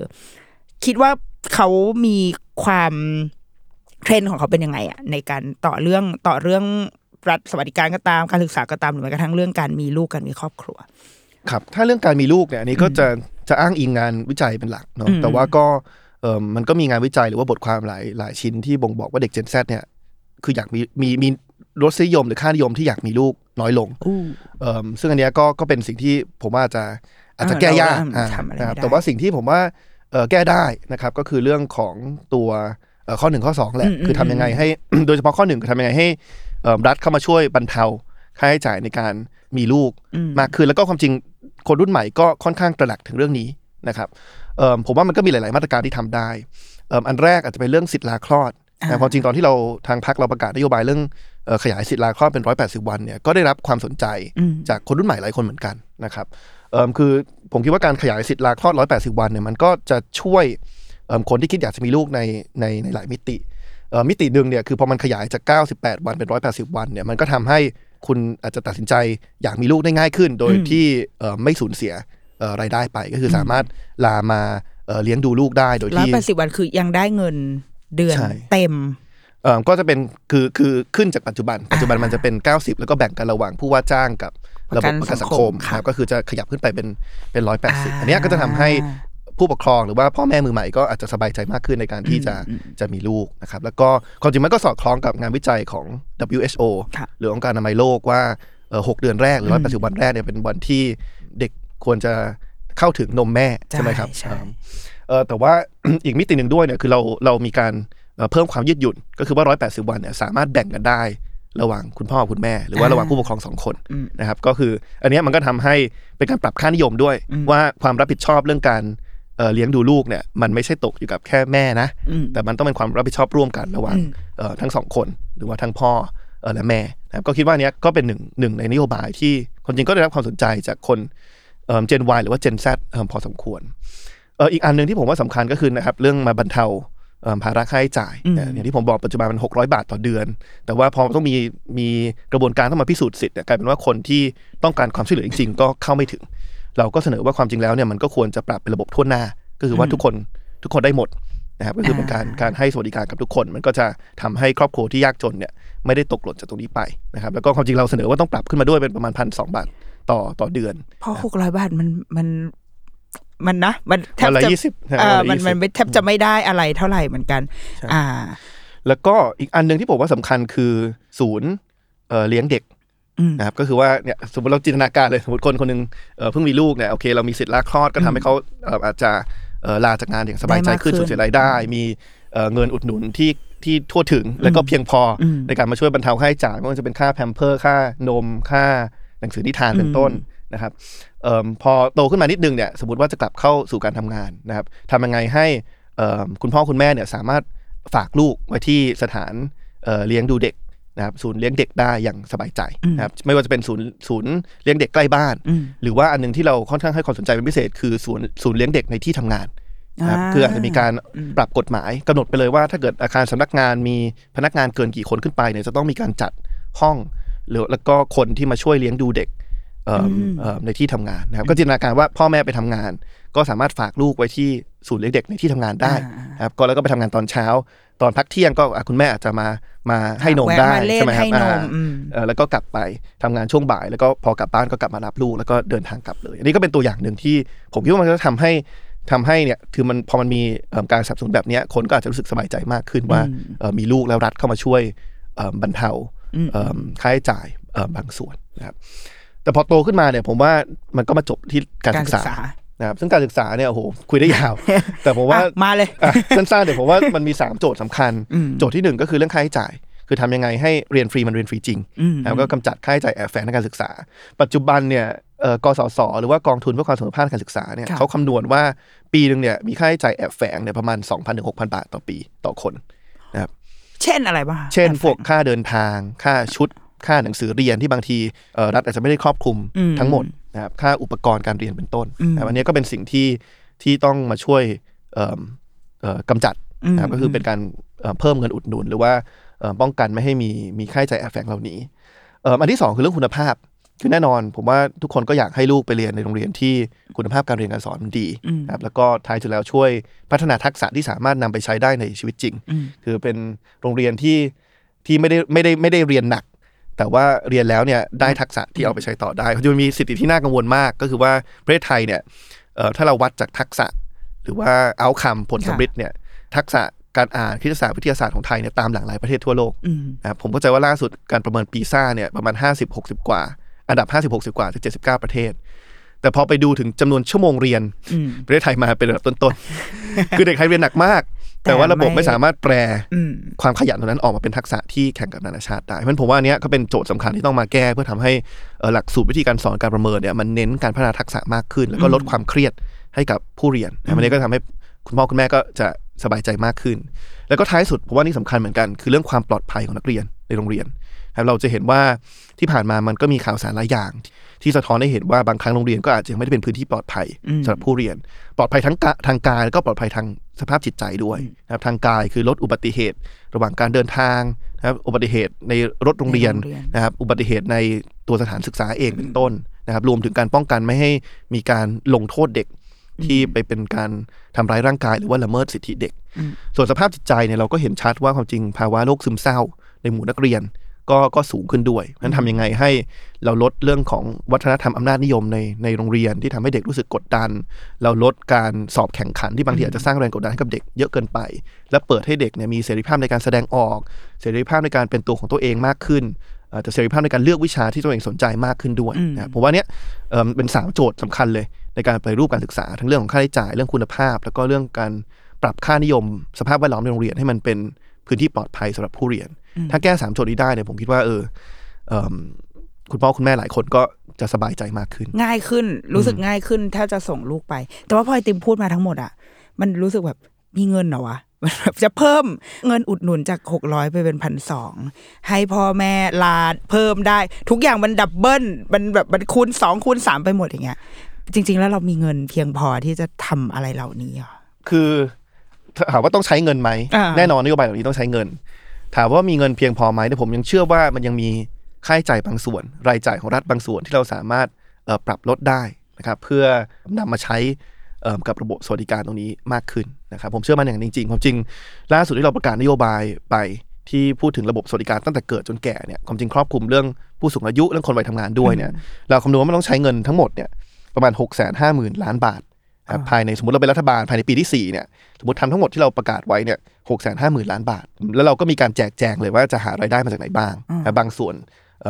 คิดว่าเขามีความเทรนด์ของเขาเป็นยังไงอะในการต่อเรื่องต่อเรื่องรัฐสวัสดิการก็ตามการศึกษาก็ตามหรือแม้กระทั่งเรื่องการมีลูกการมีครอบครัวครับถ้าเรื่องการมีลูกเนี่ยอันนี้ก็จะจะอ้างอิงงานวิจัยเป็นหลักเนาะแต่ว่าก็เออมันก็มีงานวิจัยหรือว่าบทความหลายหลายชิ้นที่บ่งบอกว่าเด็ก Gen Z เนี่ยคืออยากมีมีมีรสนิยมหรือค่านิยมที่อยากมีลูกน้อยลงเออซึ่งอันเนี้ยก็ก็เป็นสิ่งที่ผมว่าจะอาจจะแก้ยากนะครับแต่ว่าสิ่งที่ผมว่าเออแก้ได้นะครับก็คือเรื่องของตัวเอ่อข้อหนึ่งข้อสองแหละคือทำยังไงให้โดยเฉพาะข้อหนึ่งคือทำยังไงให้เอ่อรัฐเข้ามาช่วยบรรเทาค่าใช้จ่ายในการมีลูกมากขึ้นแล้วก็ความจริงคนรุ่นใหม่ก็ค่อนข้างตระหนักถึงเรื่องนี้นะครับผมว่ามันก็มีหลายๆมาตรการที่ทำได้อันแรกอาจจะเป็นเรื่องสิทธิ์ลาคลอดแต่ความจริงตอนที่เราทางพรรคเราประกาศนโยบายเรื่องขยายสิทธิ์ลาคลอดเป็นหนึ่งร้อยแปดสิบวันเนี่ยก็ได้รับความสนใจจากคนรุ่นใหม่หลายคนเหมือนกันนะครับคือผมคิดว่าการขยายสิทธิ์ลาคลอดหนึ่งร้อยแปดสิบวันเนี่ยมันก็จะช่วยคนที่คิดอยากจะมีลูกในในในหลายมิติมิตินึงเนี่ยคือพอมันขยายจากเก้าสิบแปดวันเป็นหนึ่งร้อยแปดสิบวันเนี่ยมันก็ทำให้คุณอาจจะตัดสินใจอยากมีลูกได้ง่ายขึ้นโดยที่ไม่สูญเสียรายได้ไปก็คือสามารถลามาเลี้ยงดูลูกได้โดยที่หนึ่งร้อยแปดสิบวันคือยังได้เงินเดือนเต็มก็จะเป็นคือคือขึ้นจากปัจจุบันปัจจุบันมันจะเป็นเก้าสิบแล้วก็แบ่งกันระหว่างผู้ว่าจ้างกับระบบประกันสังคมครับก็คือจะขยับขึ้นไปเป็นเป็นหนึ่งร้อยแปดสิบอันนี้ก็จะทำให้ผู้ปกครองหรือว่าพ่อแม่มือใหม่ก็อาจจะสบายใจมากขึ้นในการที่จะจะมีลูกนะครับแล้วก็ความจริงมันก็สอดคล้องกับงานวิจัยของ ดับเบิลยู เอช โอ หรือองค์การอนามัยโลกว่าหกเดือนแรกหรือหนึ่งร้อยแปดสิบวันแรกเนี่ยเป็นวันที่เด็กควรจะเข้าถึงนมแม่ใช่ไหมครับแต่ว่าอีกมิติหนึ่งด้วยเนี่ยคือเราเรามีการเพิ่มความยืดหยุ่นก็คือว่าหนึ่งร้อยแปดสิบวันเนี่ยสามารถแบ่งกันได้ระหว่างคุณพ่อคุณแม่หรือว่าระหว่างผู้ปกครองสองคนนะครับก็คืออันนี้มันก็ทำให้เป็นการปรับค่านิยมด้วยว่าความรับผิดชอบเรื่องการเลี้ยงดูลูกเนี่ยมันไม่ใช่ตกอยู่กับแค่แม่นะแต่มันต้องเป็นความรับผิดชอบร่วมกันระหว่างทั้งสองคนหรือว่าทั้งพ่อและแม่นะครับก็คิดว่าเนี้ยก็เป็นหนึ่งหนึ่งในนโยบายที่คนจริงก็ได้รับความสนใจจากคนเจน Y หรือว่าเจน Z พอสมควรอีกอันนึงที่ผมว่าสำคัญก็คือนะครับเรื่องมาบรรเทาภาระค่าใช้จ่ายอย่างที่ผมบอกปัจจุบันมันหกร้อยบาทต่อเดือนแต่ว่าพอต้องมีมีกระบวนการต้องมาพิสูจน์สิทธิ์กลายเป็นว่าคนที่ต้องการความช่วยเหลือจริงๆก็เข้าไม่ถึงเราก็เสนอว่าความจริงแล้วเนี่ยมันก็ควรจะปรับเป็นระบบทั่วหน้าก็คือว่าทุกคนทุกคนได้หมดนะครับก็คือเป็นการการให้สวัสดิการกับทุกคนมันก็จะทำให้ครอบครัวที่ยากจนเนี่ยไม่ได้ตกหล่นจากตรงนี้ไปนะครับแล้วก็ความจริงเราเสนอว่าต้องปรับขึ้นมาด้วยเป็นประมาณ หนึ่งพันสองร้อย บาทต่อต่อเดือนเพราะหกร้อยบาทมันมันมันนะมันแทบจะอ่ามันมันแทบจะไม่ได้อะไรเท่าไหร่เหมือนกันอ่าแล้วก็อีกอันนึงที่ผมว่าสำคัญคือศูนย์เอ่อเลี้ยงเด็กนะครับก็คือว่าเนี่ยสมมติเราจินตนาการเลยสมมติคนคนนึงเอ่อเพิ่งมีลูกเนี่ยโอเคเรามีสิทธิ์ลาคลอดก็ทำให้เขาเอ่ออาจจะเอ่อลาจากงานอย่างสบายใจขึ้นสูญเสียรายได้มีเอ่อเงินอุดหนุนที่ที่ทั่วถึงแล้วก็เพียงพอในการมาช่วยบรรเทาค่าใช้จ่ายไม่ว่าจะเป็นค่าแพมเพิร์สค่านมค่าหนังสือนิทานเป็นต้นนะครับเอ่อพอโตขึ้นมานิดนึงเนี่ยสมมติว่าจะกลับเข้าสู่การทำงานนะครับทำยังไงให้เอ่อคุณพ่อคุณแม่เนี่ยสามารถฝากลูกไว้ที่สถานเอ่อเลี้ยงดูเด็กนะครับศูนย์เลี้ยงเด็กได้อย่างสบายใจนะครับไม่ว่าจะเป็นศูนย์ศูนย์เลี้ยงเด็กใกล้บ้านหรือว่าอันนึงที่เราค่อนข้างให้ความสนใจเป็นพิเศษคือศูนย์ศูนย์เลี้ยงเด็กในที่ทำงานนะครับคืออาจจะมีการปรับกฎหมายกำหนดไปเลยว่าถ้าเกิดอาคารสำนักงานมีพนักงานเกินกี่คนขึ้นไปเนี่ยจะต้องมีการจัดห้องหรือแล้วก็คนที่มาช่วยเลี้ยงดูเด็กในที่ทำงานนะครับก็จินตนาการว่าพ่อแม่ไปทำงานก็สามารถฝากลูกไว้ที่ศูนย์เลี้ยงเด็กในที่ทำงานได้นะครับก็แล้วก็ไปทำงานตอนเช้าตอนพักเที่ยงก็คุณแม่อาจจะมามาให้นมได้ใช่ไหมครับแล้วก็กลับไปทำงานช่วงบ่ายแล้วก็พอกลับบ้านก็กลับมารับลูกแล้วก็เดินทางกลับเลยอันนี้ก็เป็นตัวอย่างหนึ่งที่ผมคิดว่ามันจะทำให้ทำให้เนี่ยคือมันพอมันมีการสนับสนุนแบบนี้คนก็อาจจะรู้สึกสบายใจมากขึ้นว่ามีลูกแล้วรัฐเข้ามาช่วยบรรเทาค่าใช้จ่ายบางส่วนนะครับแต่พอโตขึ้นมาเนี่ยผมว่ามันก็มาจบที่การศึกษา นะครับซึ่งการศึกษาเนี่ยโอ้โหคุยได้ยาวแต่ผมว่ามาเลยสั้นๆเดี๋ยวผมว่ามันมีสามโจทย์สำคัญโจทย์ที่หนึ่งก็คือเรื่องค่าใช้จ่ายคือทำยังไงให้เรียนฟรีมันเรียนฟรีจริงแล้วก็กำจัดค่าใช้จ่ายแอบแฝงในการศึกษาปัจจุบันเนี่ยกสศหรือว่ากองทุนเพื่อความเสมอภาคการศึกษาเนี่ยเขาคำนวณว่าปีนึงเนี่ยมีค่าใช้จ่ายแอบแฝงเนี่ยประมาณ สองพัน ถึง หกพัน บาทต่อปีต่อคนนะครับเช่นอะไรบ้างเช่นพวกค่าเดินทางค่าชุดค่าหนังสือเรียนที่บางทีรัฐอาจจะไม่ได้ครอบคลุมทั้งหมดนะครับค่าอุปกรณ์การเรียนเป็นต้นนะครับอันนี้ก็เป็นสิ่งที่ที่ต้องมาช่วยกำจัดนะครับก็คือเป็นการเพิ่มเงินอุดหนุนหรือว่าป้องกันไม่ให้มีมีค่าใช้จ่ายแอบแฝงเหล่านี้อันที่สองคือเรื่องคุณภาพคือแน่นอนผมว่าทุกคนก็อยากให้ลูกไปเรียนในโรงเรียนที่คุณภาพการเรียนการสอนมันดีนะครับแล้วก็ท้ายสุดแล้วช่วยพัฒนาทักษะที่สามารถนำไปใช้ได้ในชีวิตจริงคือเป็นโรงเรียนที่ที่ไม่ได้ไม่ได้ไม่ได้เรียนหนักแต่ว่าเรียนแล้วเนี่ยได้ทักษะที่เอาไปใช้ต่อได้เพราะมันมีสิทธิที่น่ากังวลมากก็คือว่าประเทศไทยเนี่ยถ้าเราวัดจากทักษะหรือว่า outcome ผลสำฤทธิ์เนี่ยทักษะการอ่านคณิตศาสตร์วิทยาศาสตร์ของไทยเนี่ยตามหลังหลายประเทศทั่วโลกนะครับผมเข้าใจว่าล่าสุดการประเมิน พี ไอ เอส เอ เนี่ยประมาณห้าสิบ หกสิบกว่าอันดับห้าสิบ หกสิบกว่าถึงเจ็ดสิบเก้าประเทศแต่พอไปดูถึงจำนวนชั่วโมงเรียนประเทศไทยมาเป็นระดับต้นๆคือเด็กไทยเรียนหนักมากแต่ว่าระบบไม่สามารถแปลความขยันตรงนั้นออกมาเป็นทักษะที่แข่งกับนานาชาติได้เพราะฉะนั้นผมว่าอันเนี้ยก็เป็นโจทย์สำคัญที่ต้องมาแก้เพื่อทำให้หลักสูตรวิธีการสอนการประเมินเนี่ยมันเน้นการพัฒนาทักษะมากขึ้นแล้วก็ลดความเครียดให้กับผู้เรียนอันนี้ก็ทำให้คุณพ่อคุณแม่ก็จะสบายใจมากขึ้นแล้วก็ท้ายสุดผมว่านี่สำคัญเหมือนกันคือเรื่องความปลอดภัยของนักเรียนในโรงเรียนเราจะเห็นว่าที่ผ่านมามันก็มีข่าวสารหลายอย่างที่สะท้อนให้เห็นว่าบางครั้งโรงเรียนก็อาจจะไม่ได้เป็นพื้นที่ปลอดภัยสำหรับผู้เรียนปลอดภัยทั้งทางกายแล้วก็ปลอดภัยทางสภาพจิตใจด้วยนะครับทางกายคือลดอุบัติเหตุระหว่างการเดินทางนะครับอุบัติเหตุในรถโรงเรียนนะครับอุบัติเหตุในตัวสถานศึกษาเองเป็นต้นนะครับรวมถึงการป้องกันไม่ให้มีการลงโทษเด็กที่ไปเป็นการทำร้ายร่างกายหรือว่าละเมิดสิทธิเด็กส่วนสภาพจิตใจเนี่ยเราก็เห็นชัดว่าความจริงภาวะโรคซึมเศร้าในหมู่นักเรียนก็ก็สูงขึ้นด้วยงั้นทำยังไงให้เราลดเรื่องของวัฒนธรรมอำนาจนิยมในในโรงเรียนที่ทำให้เด็กรู้สึกกดดันเราลดการสอบแข่งขันที่บางทีอาจจะสร้างแรงกดดันให้กับเด็กเยอะเกินไปและเปิดให้เด็กเนี่ยมีเสรีภาพในการแสดงออกเสรีภาพในการเป็นตัวของตัวเองมากขึ้นอาจจะเสรีภาพในการเลือกวิชาที่ตัวเองสนใจมากขึ้นด้วยนะผมว่าเนี้ยเอ่อเป็นสามโจทย์สำคัญเลยในการปฏิรูปการศึกษาทั้งเรื่องของค่าใช้จ่ายเรื่องคุณภาพแล้วก็เรื่องการปรับค่านิยมสภาพแวดล้อมในโรงเรียนให้มันเป็นพื้นที่ปลอดภัยสำหรับผู้เรียนถ้าแก้สามโจทย์นี้ได้เนี่ยผมคิดว่าเออคุณพ่อคุณแม่หลายคนก็จะสบายใจมากขึ้นง่ายขึ้นรู้สึกง่ายขึ้นถ้าจะส่งลูกไปแต่ว่าพอไอติมพูดมาทั้งหมดอ่ะมันรู้สึกแบบมีเงินเหรอวะจะเพิ่มเงินอุดหนุนจากหกร้อยไปเป็น หนึ่งพันสองร้อย ให้พ่อแม่ลาเพิ่มได้ทุกอย่างมันดับเบิ้ลมันแบบมันคูณสองคูณสามไปหมดอย่างเงี้ยจริงๆแล้วเรามีเงินเพียงพอที่จะทำอะไรเหล่านี้อ่ะคือถามว่าต้องใช้เงินไหมแน่นอนนโยบายเหล่านี้ต้องใช้เงินถามว่ามีเงินเพียงพอไหมแต่ผมยังเชื่อว่ามันยังมีค่าใช้จ่ายบางส่วนรายจ่ายของรัฐบางส่วนที่เราสามารถปรับลดได้นะครับเพื่อนำมาใช้กับระบบสวัสดิการตรงนี้มากขึ้นนะครับผมเชื่อมันอย่างจริงๆความจริงล่าสุดที่เราประกาศนโยบายไปที่พูดถึงระบบสวัสดิการตั้งแต่เกิดจนแก่เนี่ยความจริงครอบคลุมเรื่องผู้สูงอายุเรื่องคนวัยทำงานด้วยเนี่ยเราคำนวณว่ามันต้องใช้เงินทั้งหมดเนี่ยประมาณ หกแสนห้าหมื่น ล้านบาทภายในสมมติเราเป็นรัฐบาลภายในปีที่สี่เนี่ยสมมติทำทั้งหมดที่เราประกาศไว้เนี่ย หกแสนห้าหมื่น ล้านบาทแล้วเราก็มีการแจกแจงเลยว่าจะหารายได้มาจากไหนบ้างบางส่วน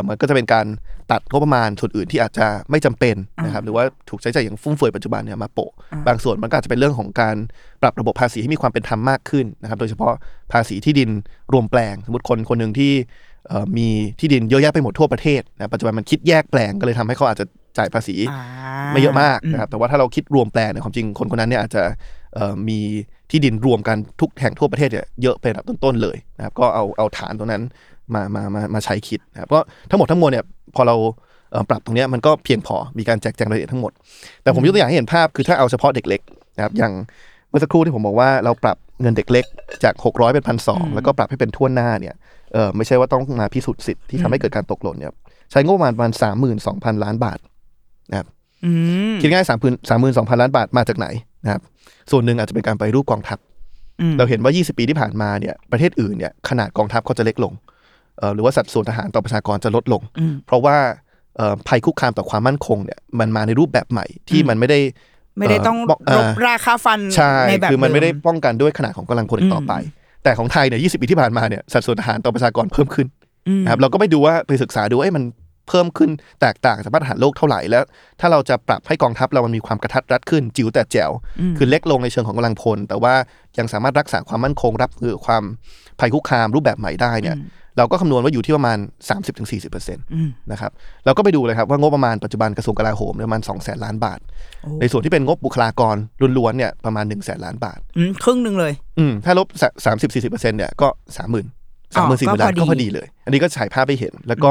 มันก็จะเป็นการตัดงบประมาณส่วนอื่นที่อาจจะไม่จำเป็นนะครับหรือว่าถูกใช้จ่ายอย่างฟุ่มเฟือยปัจจุบันเนี่ยมาโปะบางส่วนมันก็อาจจะเป็นเรื่องของการปรับระบบภาษีให้มีความเป็นธรรมมากขึ้นนะครับโดยเฉพาะภาษีที่ดินรวมแปลงสมมติคนคนนึงที่มีที่ดินเยอะแยะไปหมดทั่วประเทศนะปัจจุบันมันคิดแยกแปลงก็เลยทำให้เขาอาจจะจ่ายภาษีไม่เยอะมากนะครับแต่ว่าถ้าเราคิดรวมแปลงเนี่ยความจริงคนคนนั้นเนี่ยอาจจะมีที่ดินรวมกันทุกแห่งทั่วประเทศเนี่ยเยอะเป็นระดับต้นๆเลยนะครับก็เอาเอาฐานตรงนั้นมามามามาใช้คิดนะครับก็ทั้งหมดทั้งมวลเนี่ยพอเราปรับตรงนี้มันก็เพียงพอมีการแจกแจงรายละเอียดทั้งหมดแต่ผมยกตัวอย่างให้เห็นภาพคือถ้าเอาเฉพาะเด็กเล็กนะครับอย่างเมื่อสักครู่ที่ผมบอกว่าเราปรับเงินเด็กเล็กจากหกร้อยเป็น หนึ่งพันสองร้อย แล้วก็ปรับให้เป็นทั่วหน้าเนี่ยเออไม่ใช่ว่าต้องมาพิสูจน์สิทธิ์ที่ทำให้เกิดการตกหล่นเนี่ยใช้งบประมาณประมาณ สามหมื่นสองพัน ล้านบาทนะครับคิดง่าย สามหมื่นสองพัน ล้านบาทมาจากไหนนะครับส่วนหนึ่งอาจจะเป็นการไปรูปกองทัพเราเห็นว่ายี่สิบปีที่ผ่านมาเนี่ยประเทศอื่นเนี่ยขนาดกองทัพเขาจะเล็กลงหรือว่าสัดส่วนทหารต่อประชากรจะลดลงเพราะว่าภัยคุกคามต่อความมั่นคงเนี่ยมันมาในรูปแบบใหม่ที่มันไม่ได้ไม่ได้ต้องรบราคาฟันในแบบคือมันไม่ได้ป้องกันด้วยขนาดของกำลังพลอีกต่อไปแต่ของไทยเนี่ยยี่สิบปีที่ผ่านมาเนี่ยสัดส่วนทหารต่อประชากรเพิ่มขึ้นนะครับเราก็ไม่ดูว่าไปศึกษาดูเอ้ยมัน เพิ่มขึ้นแตกต่างจากมาตรฐานโลกเท่าไหร่แล้วถ้าเราจะปรับให้กองทัพเรามันมีความกระทัดรัดขึ้นจิ๋วแต่แจ๋วคือเล็กลงในเชิงของกำลังพลแต่ว่ายังสามารถรักษาความมั่นคงรับมือความภัยคุกคามรูปแบบใหม่ได้เนี่ยเราก็คำนวณว่าอยู่ที่ประมาณ สามสิบถึงสี่สิบเปอร์เซ็นต์ นะครับเราก็ไปดูเลยครับว่างบประมาณปัจจุบันกระทรวงกลาโหมประมาณ สองแสนล้านบาทในส่วนที่เป็นงบบุคลากรล้วนๆเนี่ยประมาณ หนึ่งแสนล้านบาทครึ่งนึงเลยถ้าลบ สามสิบถึงสี่สิบเปอร์เซ็นต์ เนี่ยก็ สามหมื่น สามหมื่นสี่พันล้านก็พอดีเลยอันนี้ก็ฉายภาพให้เห็นแล้วก็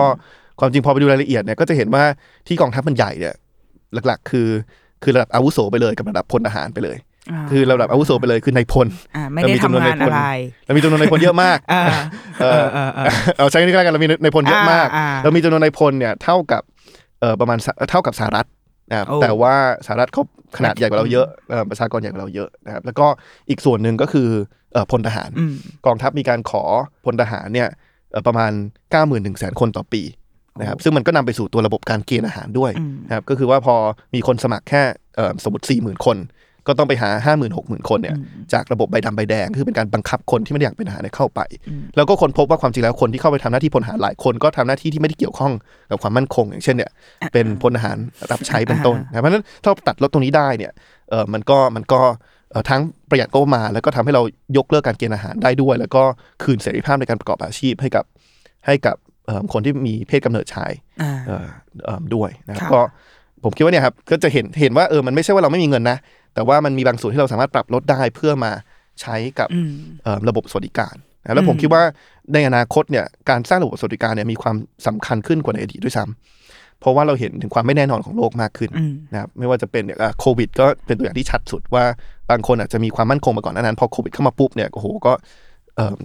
ความจริงพอไปดูรายละเอียดเนี่ยก็จะเห็นว่าที่กองทัพมันใหญ่เนี่ยหลักๆคือคือระดับอาวุโสไปเลยกับระดับพลทหารไปเลยคือระดับอาวุโสไปเลยคือนายพลเรามีจำนวนนายพลเรามีจำนวนนายพลเยอะมากเอาใช้นี่ก็แล้วกันเรามีนายพลเยอะมากเรามีจำนวนนายพลเนี่ยเท่ากับประมาณเท่ากับสหรัฐนะครับแต่ว่าสหรัฐเขาขนาดใหญ่กว่าเราเยอะประชากรใหญ่กว่าเราเยอะนะครับแล้วก็อีกส่วนหนึ่งก็คือพลทหารกองทัพมีการขอพลทหารเนี่ยประมาณ เก้าหมื่นหนึ่งแสน คนต่อปีนะครับซึ่งมันก็นำไปสู่ตัวระบบการเกณฑ์อาหารด้วยนะครับก็คือว่าพอมีคนสมัครแค่สมมติ สี่หมื่น คนก็ต้องไปหา ห้าหมื่นหกหมื่น คนเนี่ยจากระบบใบดำใบแดงคือเป็นการบังคับคนที่ไม่ได้อยากเป็นทหารเข้าไปแล้วก็คนพบว่าความจริงแล้วคนที่เข้าไปทำหน้าที่พลทหารหลายคนก็ทำหน้าที่ที่ไม่ได้เกี่ยวข้องกับความมั่นคงอย่างเช่นเนี่ยเป็นพลทหารรับใช้เป็นต้นนะเพราะฉะนั้นถ้าตัดลดตรงนี้ได้เนี่ยเออมันก็มันก็ทั้งประหยัดงบประมาณแล้วก็ทำให้เรายกเลิกการเกณฑ์อาหารได้ด้วยแล้วก็คืนเสรีภาพในการประกอบอาชีพให้กับให้กับคนที่มีเพศกำเนิดชายด้วยนะครับก็ผมคิดว่าเนี่ยครับก็จะเห็นเห็นว่าเออมันไม่ใช่ว่าเราไม่มีเงินนะแต่ว่ามันมีบางส่วนที่เราสามารถปรับลดได้เพื่อมาใช้กับระบบสวัสดิการนะแล้วผมคิดว่าในอนาคตเนี่ยการสร้างระบบสวัสดิการเนี่ยมีความสำคัญขึ้นกว่าในอดีตด้วยซ้ำเพราะว่าเราเห็นถึงความไม่แน่นอนของโลกมากขึ้นนะครับไม่ว่าจะเป็นเนี่ยโควิดก็เป็นตัวอย่างที่ชัดสุดว่าบางคนอาจจะมีความมั่นคงมาก่อนนั้นพอโควิดเข้ามาปุ๊บเนี่ยโอ้โหก็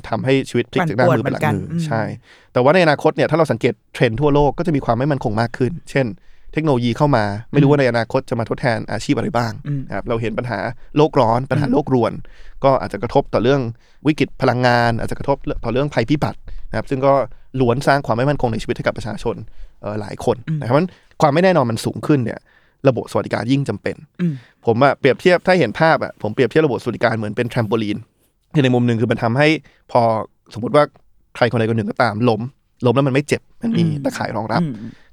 ทำให้ชีวิตพลิกจากหน้ามือเป็นหลังมือใช่แต่ว่าในอนาคตเนี่ยถ้าเราสังเกตเทรนด์ทั่วโลกก็จะมีความไม่มั่นคงมากขึ้นเช่นเทคโนโลยีเข้ามาไม่รู้ว่าในอนาคตจะมาทดแทนอาชีพอะไรบ้างนะครับเราเห็นปัญหาโลกร้อนปัญหาโลกรวนก็อาจจะกระทบต่อเรื่องวิกฤตพลังงานอาจจะกระทบต่อเรื่องภัยพิบัตินะครับซึ่งก็ล้วนสร้างความไม่มั่นคงในชีวิตให้กับประชาชนหลายคนนะครับเพราะฉะนั้นความไม่แน่นอนมันสูงขึ้นเนี่ยระบบสวัสดิการยิ่งจำเป็นผมอะเปรียบเทียบถ้าเห็นภาพอะผมเปรียบเทียบระบบสวัสดิการเหมือนเป็นแทรมโปลีนที่ในมุมนึงคือมันทำให้พอสมมติว่าใครคนใดคนหนึ่งก็ตามล้มล้มแล้วมันไม่เจ็บมันมีตะข่ายรองรั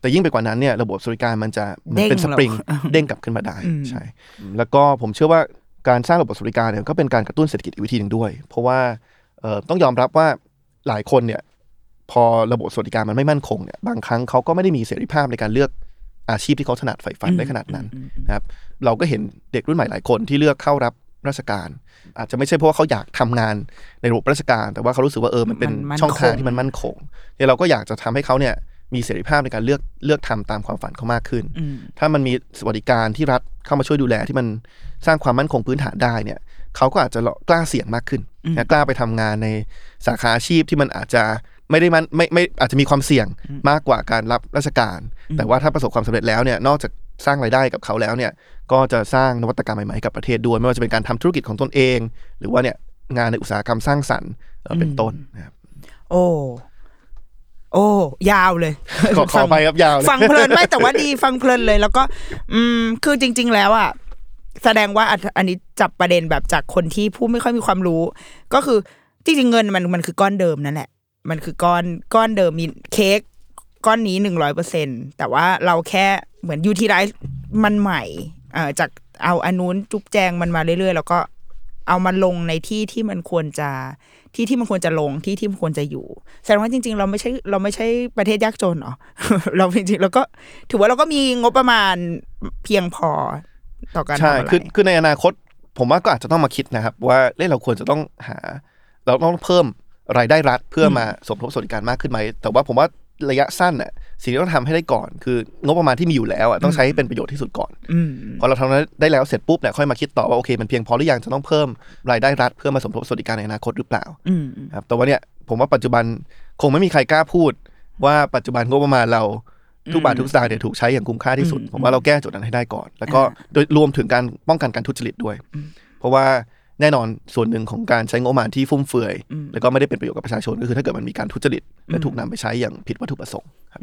บแต่ยิ่งไปกว่านั้นเนี่ยระบบสวัสดิการมันจะเหมือนเป็นสปริงเด้งกลับขึ้นมาได้ใช่แล้วก็ผมเชื่อว่าการสร้างระบบสวัสดิการเนี่ยก็เป็นการกระตุ้นเศรษฐกิจอีกวิธีนึงด้วยเพราะว่าต้องยอมรับว่าหลายคนเนี่ยพอระบบสวัสดิการมันไม่มั่นคงเนี่ยบางครั้งเขาก็ไม่ได้มีเสรีภาพในการเลือกอาชีพที่เขาถนัดใฝ่ฝันได้ขนาดนั้นนะครับเราก็เห็นเด็กรุ่นใหม่หลายคนที่เลือกเข้ารับราชการอาจจะไม่ใช่เพราะว่าเขาอยากทำงานในระบบราชการแต่ว่าเขารู้สึกว่าเออมันเป็นช่องทางที่มันมั่นคงเนี่ยเราก็อยากจะทำให้เขาเนี่ยมีเสรีภาพในการเลือกเลือกทำตามความฝันเขามากขึ้นถ้ามันมีสวัสดิการที่รัฐเข้ามาช่วยดูแลที่มันสร้างความมั่นคงพื้นฐานได้เนี่ยเขาก็อาจจะกล้าเสี่ยงมากขึ้นกล้าไปทำงานในสาขาอาชีพที่มันอาจจะไม่ได้มันไม่ไม่อาจจะมีความเสี่ยงมากกว่าการรับราชการแต่ว่าถ้าประสบความสำเร็จแล้วเนี่ยนอกจากสร้างรายได้กับเขาแล้วเนี่ยก็จะสร้างนวัตกรรมใหม่ๆกับประเทศด้วยไม่ว่าจะเป็นการทำธุรกิจของตนเองหรือว่าเนี่ยงานในอุตสาหกรรมสร้างสรรค์เป็นต้นนะครับโอ้โอ้ยาวเลยขอขอไปครับยาวฟังเพลินไม่แต่ว่าดีฟังเพลินเลยแล้วก็อืมคือจริงๆแล้วอ่ะแสดงว่าอันนี้จับประเด็นแบบจากคนที่ผู้ไม่ค่อยมีความรู้ก็คือจริงๆเงินมันมันคือก้อนเดิมนั่นแหละมันคือก้อนก้อนเดิมมีเค้กก้อนนี้ หนึ่งร้อยเปอร์เซ็นต์ แต่ว่าเราแค่เหมือนยูทิไลซ์มันใหม่เอ่อจากเอาอันนู้นจุ๊บแจงมันมาเรื่อยๆแล้วก็เอามันลงในที่ที่มันควรจะที่ที่มันควรจะลงที่ที่มันควรจะอยู่แสดงว่าจริงๆเราไม่ใช่เราไม่ใช่ประเทศยากจนหรอ เราจริงๆเราก็ถือว่าเราก็มีงบประมาณเพียงพอต่อการทำอะไรใช่คือคือในอนาคตผมว่าก็อาจจะต้องมาคิดนะครับว่าเอ๊ะเราควรจะต้องหาเราต้องเพิ่มรายได้รัฐเพื่อมาสมทบสวัสดิการมากขึ้นไหมแต่ว่าผมว่าระยะสั้นน่ะสิ่งที่ต้องทำให้ได้ก่อนคืองบประมาณที่มีอยู่แล้วอ่ะต้องใช้ให้เป็นประโยชน์ที่สุดก่อนพอเราทำนั้นได้แล้วเสร็จปุ๊บเนี่ยค่อยมาคิดต่อว่าโอเคมันเพียงพอหรือยังจะต้องเพิ่มรายได้รัฐเพื่อมาสมทบสวัสดิการในอนาคตหรือเปล่าครับแต่ว่าเนี่ยผมว่าปัจจุบันคงไม่มีใครกล้าพูดว่าปัจจุบันงบประมาณเราทุกบาททุกสตางค์เนี่ยถูกใช้อย่างคุ้มค่าที่สุดผมว่าเราแก้จุดนั้นให้ได้ก่อนแล้วก็โดยรวมถึงการป้องกันการทุจริตด้วยเพราะว่าแน่นอนส่วนหนึ่งของการใช้งบประมาณที่ฟุ่มเฟือยแล้วก็ไม่ได้เป็นประโยชน์กับประชาชนก็คือถ้าเกิดมันมีการทุจริตและถูกนำไปใช้อย่างผิดวัตถุประสงค์ครับ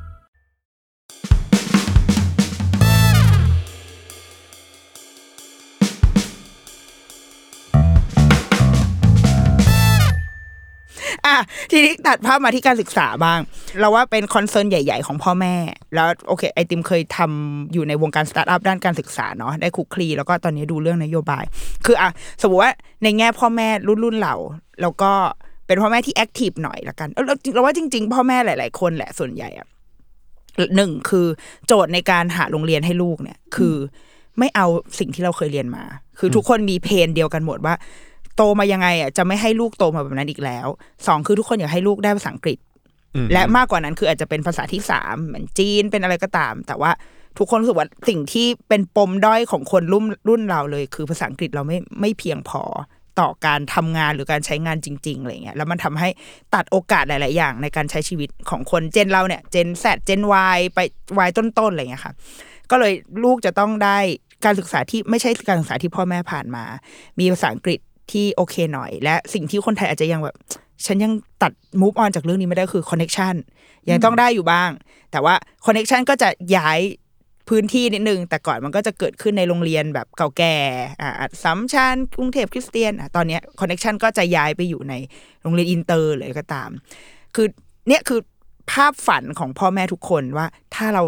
อ่ะทีนี้ตัดภาพมาที่การศึกษาบ้างเราว่าเป็นคอนเซิร์นใหญ่ๆของพ่อแม่แล้วโอเคไอติมเคยทำอยู่ในวงการสตาร์ทอัพด้านการศึกษาเนาะได้คุกคลีแล้วก็ตอนนี้ดูเรื่องนโยบายคืออ่ะสมมติว่าในแง่พ่อแม่รุ่นๆเราแล้วก็เป็นพ่อแม่ที่แอคทีฟหน่อยละกันเราเราว่าจริงๆพ่อแม่หลายๆคนแหละส่วนใหญ่อ่ะหนึ่งคือโจทย์ในการหาโรงเรียนให้ลูกเนี่ยคือไม่เอาสิ่งที่เราเคยเรียนมาคือทุกคนมีเพนเดียวกันหมดว่าโตมายังไงอ่ะจะไม่ให้ลูกโตมาแบบนั้นอีกแล้วสองคือทุกคนอยากให้ลูกได้ภาษาอังกฤษและมากกว่านั้นคืออาจจะเป็นภาษาที่สามเหมือนจีนเป็นอะไรก็ตามแต่ว่าทุกคนรู้สึกว่าสิ่งที่เป็นปมด้อยของคนรุ่นรุ่นเราเลยคือภาษาอังกฤษเราไม่ไม่เพียงพอต่อการทำงานหรือการใช้งานจริงๆอะไรเงี้ยแล้วมันทำให้ตัดโอกาสหลายๆอย่างในการใช้ชีวิตของคนเจนเราเนี่ยเจน Z เจน Y ไป Y ต้นๆอะไรเงี้ยค่ะก็เลยลูกจะต้องได้การศึกษาที่ไม่ใช่การศึกษาที่พ่อแม่ผ่านมามีภาษาอังกฤษที่โอเคหน่อยและสิ่งที่คนไทยอาจจะยังแบบฉันยังตัด move on จากเรื่องนี้ไม่ได้คือคอนเนคชันยังต้องได้อยู่บ้างแต่ว่าคอนเนคชันก็จะย้ายพื้นที่นิดนึงแต่ก่อนมันก็จะเกิดขึ้นในโรงเรียนแบบเก่าแก่อ่าสัมชัญกรุงเทพคริสเตียนอ่ะตอนนี้คอนเนคชันก็จะย้ายไปอยู่ในโรงเรียนอินเตอร์เลยก็ตามคือเนี่ยคือภาพฝันของพ่อแม่ทุกคนว่าถ้าเรา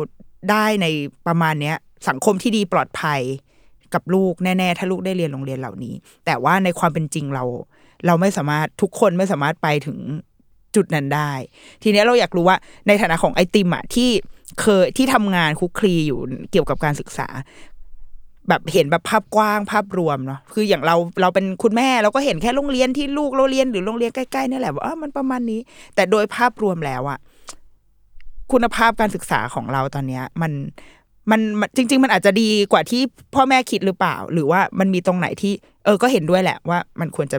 ได้ในประมาณเนี้ยสังคมที่ดีปลอดภัยกับลูกแน่ๆถ้าลูกได้เรียนโรงเรียนเหล่านี้แต่ว่าในความเป็นจริงเราเราไม่สามารถทุกคนไม่สามารถไปถึงจุดนั้นได้ทีนี้เราอยากรู้ว่าในฐานะของไอติมอ่ะที่เคยที่ทำงานคุกคลีอยู่เกี่ยวกับการศึกษาแบบเห็นแบบภาพกว้างภาพรวมเนาะคืออย่างเราเราเป็นคุณแม่เราก็เห็นแค่โรงเรียนที่ลูกเราเรียนหรือโรงเรียนใกล้ๆนี่แหละว่าอ๋อมันประมาณนี้แต่โดยภาพรวมแล้วอ่ะคุณภาพการศึกษาของเราตอนนี้มันมันจริงๆมันอาจจะดีกว่าที่พ่อแม่คิดหรือเปล่าหรือว่ามันมีตรงไหนที่เออก็เห็นด้วยแหละว่ามันควรจะ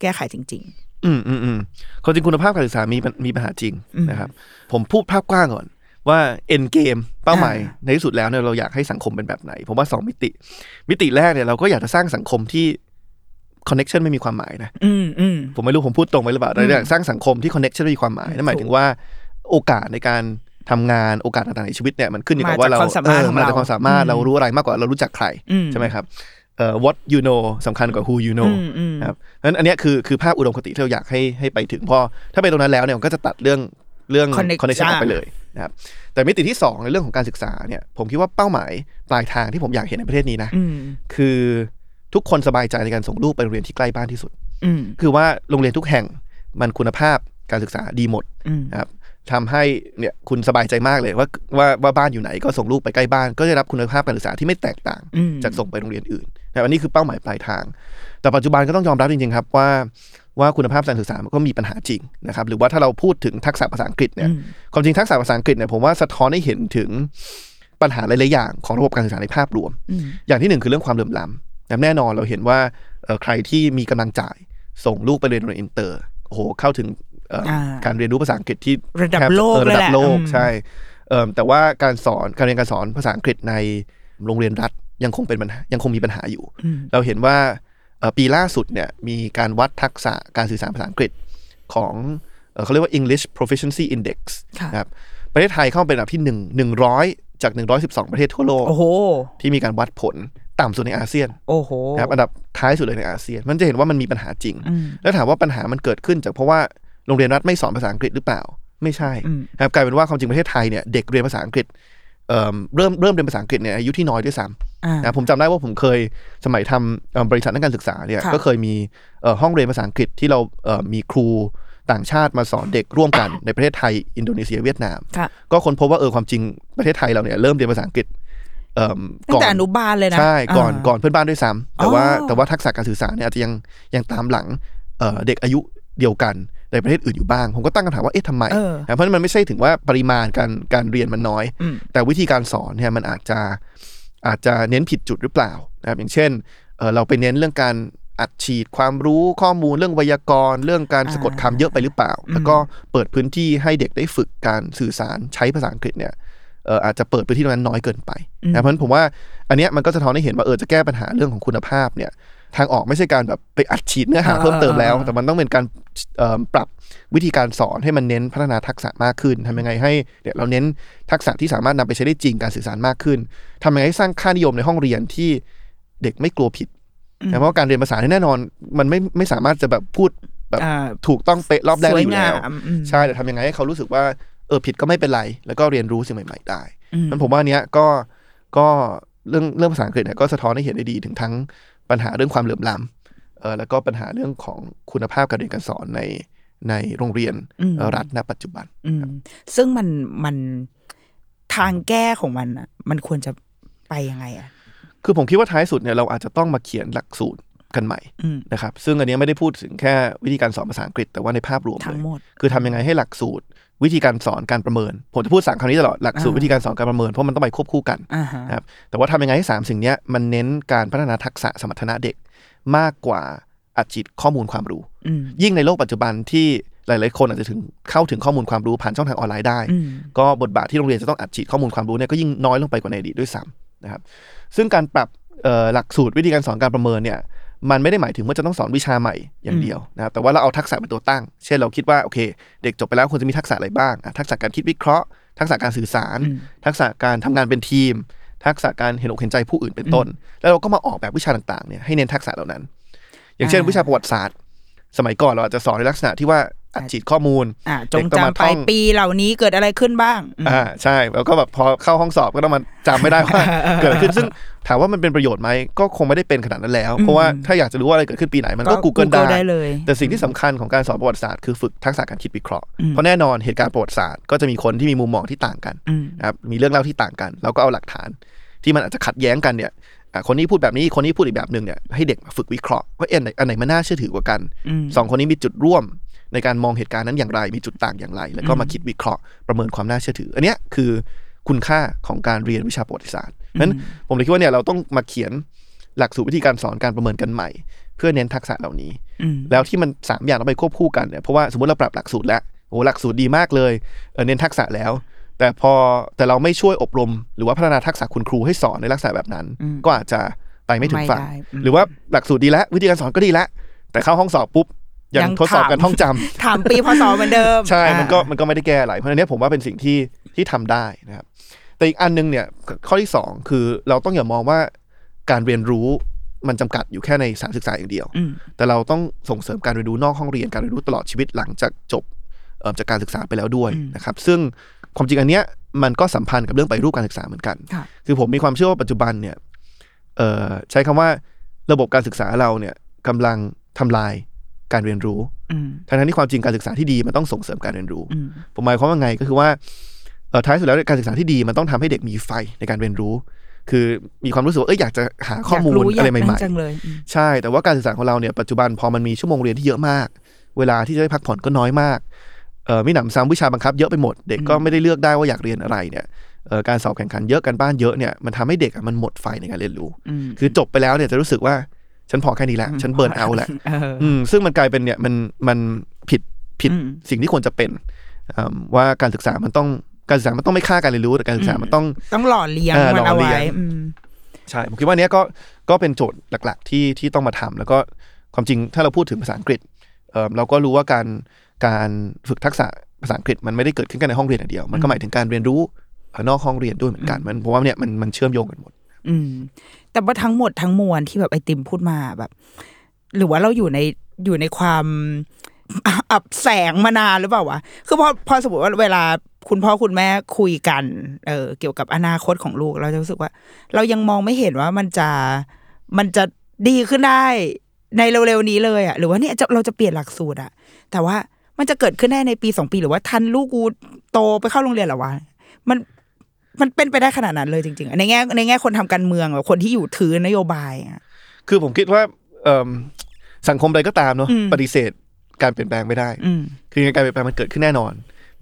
แก้ไขจริงๆอืมอืมอืมคนจริงคุณภาพการศึกษามีมีปัญหาจริงนะครับผมพูดภาพกว้างก่อนว่า end game เป้าหมายในที่สุดแล้วเนี่ยเราอยากให้สังคมเป็นแบบไหนผมว่าสองมิติมิติแรกเนี่ยเราก็อยากจะสร้างสังคมที่connection ไม่มีความหมายนะอืมอืมผมไม่รู้ผมพูดตรงไปหรือเปล่าเราอยากสร้างสังคมที่ connection มีความหมายนั่นหมายถึงว่าโอกาสในการทำงานโอกาสต่างๆในชีวิตเนี่ยมันขึ้นอยู่กับว่าเราเออมาจากความสามารถเรารู้อะไรมากกว่าเรารู้จักใครใช่ไหมครับเอ่อ what you know สำคัญกว่า who you know ครับนั้นอันนี้คือคือภาพอุดมคติที่เราอยากให้ให้ไปถึงพอถ้าไปตรงนั้นแล้วเนี่ยมันก็จะตัดเรื่องเรื่อง connection ออกไปเลยนะครับแต่มิติที่สองในเรื่องของการศึกษาเนี่ยผมคิดว่าเป้าหมายปลายทางที่ผมอยากเห็นในประเทศนี้นะคือทุกคนสบายใจในการส่งลูกไปโรงเรียนที่ใกล้บ้านที่สุดคือว่าโรงเรียนทุกแห่งมันคุณภาพการศึกษาดีหมดนะครับทำให้เนี่ยคุณสบายใจมากเลยว่าว่าว่าบ้านอยู่ไหนก็ส่งลูกไปใกล้บ้านก็ได้รับคุณภาพการศึกษาที่ไม่แตกต่างจากส่งไปโรงเรียนอื่นแต่อันนี้คือเป้าหมายปลายทางแต่ปัจจุบันก็ต้องยอมรับจริงๆครับว่าว่าคุณภาพการศึกษามันก็มีปัญหาจริงนะครับหรือว่าถ้าเราพูดถึงทักษะภาษาอังกฤษเนี่ยความจริงทักษะภาษาอังกฤษเนี่ยผมว่าสะท้อนให้เห็นถึงปัญหาหลายๆอย่างของระบบการศึกษาในภาพรวมอย่างที่หนึ่งคือเรื่องความเหลื่อมล้ำแน่นอนเราเห็นว่าใครที่มีกำลังจ่ายส่งลูกไปเรียนโรงเรียนอินเตอร์โอ้โหเข้าถึงการเรียนรู้ภาษาอังกฤษที่ระดับโลกระดับโลกใช่แต่ว่าการสอนการเรียนการสอนภาษาอังกฤษในโรงเรียนรัฐยังคงเป็นปัญหายังคงมีปัญหาอยู่เราเห็นว่าปีล่าสุดเนี่ยมีการวัดทักษะการสื่อสารภาษาอังกฤษของเขาเรียกว่า English Proficiency Index นะครับประเทศไทยเข้าเป็นอันดับที่หนึ่ง หนึ่งร้อยจากหนึ่งร้อยสิบสองประเทศทั่วโลกที่มีการวัดผลต่ำสุดในอาเซียนโอ้โหนะครับอันดับท้ายสุดเลยในอาเซียนมันจะเห็นว่ามันมีปัญหาจริงแล้วถามว่าปัญหามันเกิดขึ้นจากเพราะว่าโรงเรียนรัฐไม่สอนภาษาอังกฤษหรือเปล่า ไม่ใช่ครับกลายเป็นว่าความจริงประเทศไทยเนี่ยเด็กเรียนภาษาอังกฤษเอ่อเริ่มเริ่มเรียนภาษาอังกฤษเนี่ยอายุที่น้อยด้วยซ้ำนะผมจำได้ว่าผมเคยสมัยทำบริษัทด้านการศึกษาเนี่ยก็เคยมีห้องเรียนภาษาอังกฤษที่เรามีครูต่างชาติมาสอนเด็กร่วมกันในประเทศไทยอินโดนีเซียเวียดนามก็ค้นพบว่าเออความจริงประเทศไทยเราเนี่ยเริ่มเรียนภาษาอังกฤษตั้งแต่อนุบาลเลยนะใช่ก่อนก่อนเพื่อนบ้านด้วยซ้ำแต่ว่าแต่ว่าทักษะการสื่อสารเนี่ยอาจจะยังยังตามหลังเด็กอายุเดียวกันในประเทศอื่นอยู่บ้างผมก็ตั้งคำถามว่าเอ๊ะทำไมเพราะมันไม่ใช่ถึงว่าปริมาณการการเรียนมันน้อยแต่วิธีการสอนเนี่ยมันอาจจะอาจจะเน้นผิดจุดหรือเปล่านะครับอย่างเช่นเราไปเน้นเรื่องการอัดฉีดความรู้ข้อมูลเรื่องไวยากรณ์เรื่องการสะกดคำเยอะไปหรือเปล่าแล้วก็เปิดพื้นที่ให้เด็กได้ฝึกการสื่อสารใช้ภาษาอังกฤษเนี่ยอาจจะเปิดพื้นที่ตรงนั้นน้อยเกินไปนะเพราะฉะนั้นผมว่าอันเนี้ยมันก็สะท้อนให้เห็นว่าเออจะแก้ปัญหาเรื่องของคุณภาพเนี่ยทางออกไม่ใช่การแบบไปอัดฉีดเนื้อหาเพิ่มเติมแล้วแต่มันต้องเป็นการปรับวิธีการสอนให้มันเน้นพัฒนาทักษะมากขึ้นทำยังไงให้เราเน้นทักษะที่สามารถนำไปใช้ได้จริงการสื่อสารมากขึ้นทำยังไงให้สร้างค่านิยมในห้องเรียนที่เด็กไม่กลัวผิดเพราะว่าการเรียนภาษาแน่นอนมันไม่ไม่สามารถจะแบบพูดแบบถูกต้องเป๊ะรอบแรกอยู่แล้วใช่แต่ทำยังไงให้เขารู้สึกว่าเออผิดก็ไม่เป็นไรแล้วก็เรียนรู้สิ่งใหม่ๆได้มันผมว่าเนี้ยก็ก็เรื่องเรื่องภาษาอังกฤษเนี่ยก็สะท้อนให้เห็นได้ดีถึงทั้งปัญหาเรื่องความเหลื่อมล้ำเออแล้วก็ปัญหาเรื่องของคุณภาพการเรียนการสอนในในโรงเรียนรัฐณปัจจุบันซึ่งมันมันทางแก้ของมันอ่ะมันควรจะไปยังไงอ่ะคือผมคิดว่าท้ายสุดเนี่ยเราอาจจะต้องมาเขียนหลักสูตรกันใหม่นะครับซึ่งอันนี้ไม่ได้พูดถึงแค่วิธีการสอนภาษาอังกฤษแต่ว่าในภาพรวมเลยคือทำยังไงให้หลักสูตรวิธีการสอนการประเมินผมจะพูดสามคำนี้ตลอดหลักสูตรวิธีการสอนการประเมินเพราะมันต้องไปควบคู่กันนะครับแต่ว่าทำยังไงให้สามสิ่งนี้มันเน้นการพัฒนาทักษะสมรรถนะเด็กมากกว่าอัดฉีดข้อมูลความรู้ยิ่งในโลกปัจจุบันที่หลายๆคนอาจจะถึงเข้าถึงข้อมูลความรู้ผ่านช่องทางออนไลน์ได้ก็บทบาทที่โรงเรียนจะต้องอัดฉีดข้อมูลความรู้เนี่ยก็ยิ่งน้อยลงไปกว่าในอดีตด้วยซ้ำนะครับซึ่งการปรับหลักสูตรวิธีการสอนการประเมินเนี่ยมันไม่ได้หมายถึงว่าจะต้องสอนวิชาใหม่อย่างเดียวนะครับแต่ว่าเราเอาทักษะเป็นตัวตั้งเช่นเราคิดว่าโอเคเด็กจบไปแล้วควรจะมีทักษะอะไรบ้างทักษะการคิดวิเคราะห์ทักษะการสื่อสารทักษะการทำงานเป็นทีมทักษะการเห็นอกเห็นใจผู้อื่นเป็นต้นแล้วเราก็มาออกแบบวิชาต่างๆเนี่ยให้เน้นทักษะเหล่านั้นอย่างเช่นวิชาประวัติศาสตร์สมัยก่อนเราอาจจะสอนในลักษณะที่ว่าอัดฉีดข้อมูลจงจำไปปีเหล่านี้เกิดอะไรขึ้นบ้างอ่าใช่แล้วก็แบบพอเข้าห้องสอบก็ต้องมาจำไม่ได้ว่าเกิดอะไรขึ้นซึ่งถามว่ามันเป็นประโยชน์ไหมก็คงไม่ได้เป็นขนาดนั้นแล้วเพราะว่าถ้าอยากจะรู้ว่าอะไรเกิดขึ้นปีไหนมันก็ Google ได้เลยแต่สิ่งที่สำคัญของการสอนประวัติศาสตร์คือฝึกทักษะการคิดวิเคราะห์เพราะแน่นอนเหตุการณ์ประวัติศาสตร์ก็จะมีคนที่มีมุมมองที่ต่างกันนะครับมีเรื่องเล่าที่ต่างกันแล้วก็เอาหลักฐานที่มันอาจจะขัดแย้งกันเนี่ยคนนี้พูดแบบนี้คนนี้พูดอีกแบบนึงเนี่ยให้เด็กมาฝึกวิเคราะห์ว่าอันไหนมันน่าเชื่อถือกว่ากันสองคนนี้มีจุดร่วมในการมองเหตุการณ์นั้นอย่างไรมีจุดต่างอย่างไรแล้วก็มาคิดวิเคราะห์ประเมินความน่าเชื่อถืออันนี้คือคุณค่าของการเรียนวิชาประวัติศาสตร์นั้นผมเลยคิดว่าเนี่ยเราต้องมาเขียนหลักสูตรวิธีการสอนการประเมินกันใหม่เพื่อเน้นทักษะเหล่านี้แล้วที่มันสามอย่างต้องไปควบคู่กันเนี่ยเพราะว่าสมมติเราปรับหลักสูตรแล้วโอ้หลักสูตรดีมากเลยเน้นทักษะแล้วแต่พอแต่เราไม่ช่วยอบรมหรือว่าพัฒนาทักษะคุณครูให้สอนในลักษณะแบบนั้นก็อาจจะไปไม่ถึงฝั่งหรือว่าหลักสูตรดีแล้ววิธีการสอนก็ดีแล้วแต่เข้าห้องสอบปุ๊บยังทดสอบกันท่องจำถามปีพศเหมือนเดิมใช่มันก็มันก็ไม่ได้แก้อะไรเพราะอันนี้ผมว่าเป็นสิ่งที่ที่ทำได้นะครับแต่อีกอันนึงเนี่ยข้อที่สองคือเราต้องอย่ามองว่าการเรียนรู้มันจำกัดอยู่แค่ในสถานศึกษาอย่างเดียวแต่เราต้องส่งเสริมการเรียนรู้นอกห้องเรียนการเรียนรู้ตลอดชีวิตหลังจากจบจากการศึกษาไปแล้วด้วยนะครับซึ่งความจริงอันเนี้ยมันก็สัมพันธ์กับเรื่องไปรูปการศึกษาเหมือนกันคือผมมีความเชื่อว่าปัจจุบันเนี่ยใช้คำว่าระบบการศึกษาเราเนี่ยกำลังทำลายการเรียนรู้ทั้งๆที่ความจริงการศึกษาที่ดีมันต้องส่งเสริมการเรียนรู้ผมหมายความว่าไงก็คือว่าท้ายสุดแล้วการศึกษาที่ดีมันต้องทำให้เด็กมีไฟในการเรียนรู้คือมีความรู้สึกว่าเอ้ยอยากจะหาข้อมูลอะไรใหม่ๆใช่แต่ว่าการศึกษาของเราเนี่ยปัจจุบันพอมันมีชั่วโมงเรียนที่เยอะมากเวลาที่จะได้พักผ่อนก็น้อยมากมีหนำซ้ำวิชาบังคับเยอะไปหมดเด็กก็ไม่ได้เลือกได้ว่าอยากเรียนอะไรเนี่ยการสอบแข่งขันเยอะกันบ้านเยอะเนี่ยมันทำให้เด็กมันหมดไฟในการเรียนรู้คือจบไปแล้วเนี่ยจะรู้สึกว่าฉันพอแค่นี้แหละฉันเบิร์นเอาท์แหละซึ่งมันกลายเป็นเนี่ยมันมันผิดผิดสิ่งที่ควรจะเป็นว่าการศึกษามันต้องการศึกษามันต้องไม่ฆ่าการเรียนรู้แต่การศึกษามันต้องต้องหล่อเลี้ยงมันเอาไว้ใช่ผมคิดว่าเนี้ยก็ก็เป็นโจทย์หลักๆที่ที่ต้องมาทำแล้วก็ความจริงถ้าเราพูดถึงภาษาอังกฤษเราก็รู้ว่าการการฝึกทักษะภาษาอังกฤษมันไม่ได้เกิดขึ้นแค่ในห้องเรียนอย่างเดียวมันก็หมายถึงการเรียนรู้นอกห้องเรียนด้วยเหมือนกันมันเพราะว่าเนี่ยมันมันเชื่อมโยงกันหมดอืมแต่ว่าทั้งหมดทั้งมวลที่แบบไอติมพูดมาแบบหรือว่าเราอยู่ในอยู่ในความ อับแสงมานานหรือเปล่าวะคือพอพอสมมติว่าเวลาคุณพ่อคุณแม่คุยกันเออเกี่ยวกับอนาคตของลูกเราจะรู้สึกว่าเรายังมองไม่เห็นว่ามันจะมันจะดีขึ้นได้ในเร็วๆนี้เลยอ่ะหรือว่าเนี่ยเราจะเปลี่ยนหลักสูตรอ่ะแต่ว่ามันจะเกิดขึ้นได้ในปีสองปีหรือว่าทันลูกกูโตไปเข้าโรงเรียนหรอวะมันมันเป็นไปได้ขนาดนั้นเลยจริงๆในแง่ในแง่คนทำการเมืองแบบคนที่อยู่ถือนโยบายอ่ะคือผมคิดว่าสังคมใดก็ตามเนาะปฏิเสธการเปลี่ยนแปลงไม่ได้คือการเปลี่ยนแปลงมันเกิดขึ้นแน่นอน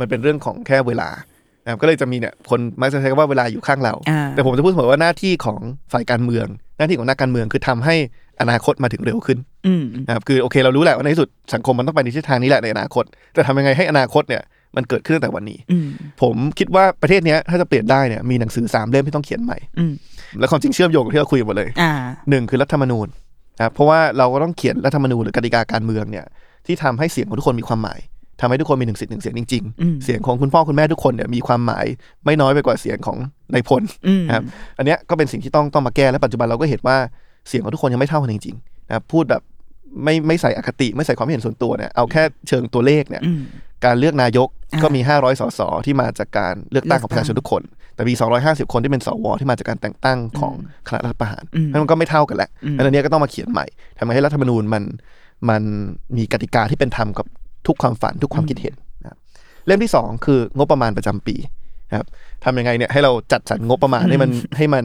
มันเป็นเรื่องของแค่เวลานะครับก็เลยจะมีเนี่ยคนมักจะใช้คำว่าเวลาอยู่ข้างเราแต่ผมจะพูดเสมอว่าหน้าที่ของฝ่ายการเมืองหน้าที่ของนักการเมืองคือทำให้อนาคตมาถึงเร็วขึ้นนะครับคือโอเคเรารู้แหละว่าในที่สุดสังคมมันต้องไปในทิศทางนี้แหละในอนาคตแต่ทำยังไงให้อนาคตเนี่ยมันเกิดขึ้นตั้งแต่วันนี้ผมคิดว่าประเทศนี้ถ้าจะเปลี่ยนได้เนี่ยมีหนังสือสามเล่มที่ต้องเขียนใหม่และความจริงเชื่อมโยงกับที่เราคุยกันหมดเลยหนึ่งคือรัฐธรรมนูญนะเพราะว่าเราก็ต้องเขียนรัฐธรรมนูญหรือกติกาการเมืองเนี่ยที่ทำให้เสียงของทุกคนมีความหมายทำให้ทุกคนมีหนึ่งสิทธิ์หนึ่งเสียงจริงๆเสียงของคุณพ่อคุณแม่ทุกคนเนี่ยมีความหมายไม่น้อยไปกว่าเสียงของนายพลนะครับอันเนี้ยก็เป็นสิ่งที่ต้องต้องมาแก้และปัจจุบันเราก็เห็นว่าเสียงของทุกคนยังไม่เท่ากันจริงๆนะพูดแบบไม่ไม่ใส่อคติไม่ใส่ความเห็นส่วนตัวเนี่ยเอาแค่เชิงตัวเลขเนี่ยการเลือกนายกก็มีห้าร้อยสสที่มาจากการเลือกตั้งของประชาชนทุกคนแต่มีสองร้อยห้าสิบคนที่เป็นสวที่มาจากการแต่งตั้งของคณะรัฐประหารมันก็ไม่เท่ากันแหละอันนี้ก็ต้องมาเขียนใหม่ทำให้รัฐธรรมนูญมันมันมีกติกาที่เป็นธรรมกับทุกความฝันทุกความคิดเห็นนะครับเล่มที่สองคืองบประมาณประจำปีนะครับทำยังไงเนี่ยให้เราจัดสรรงบประมาณให้มันให้มัน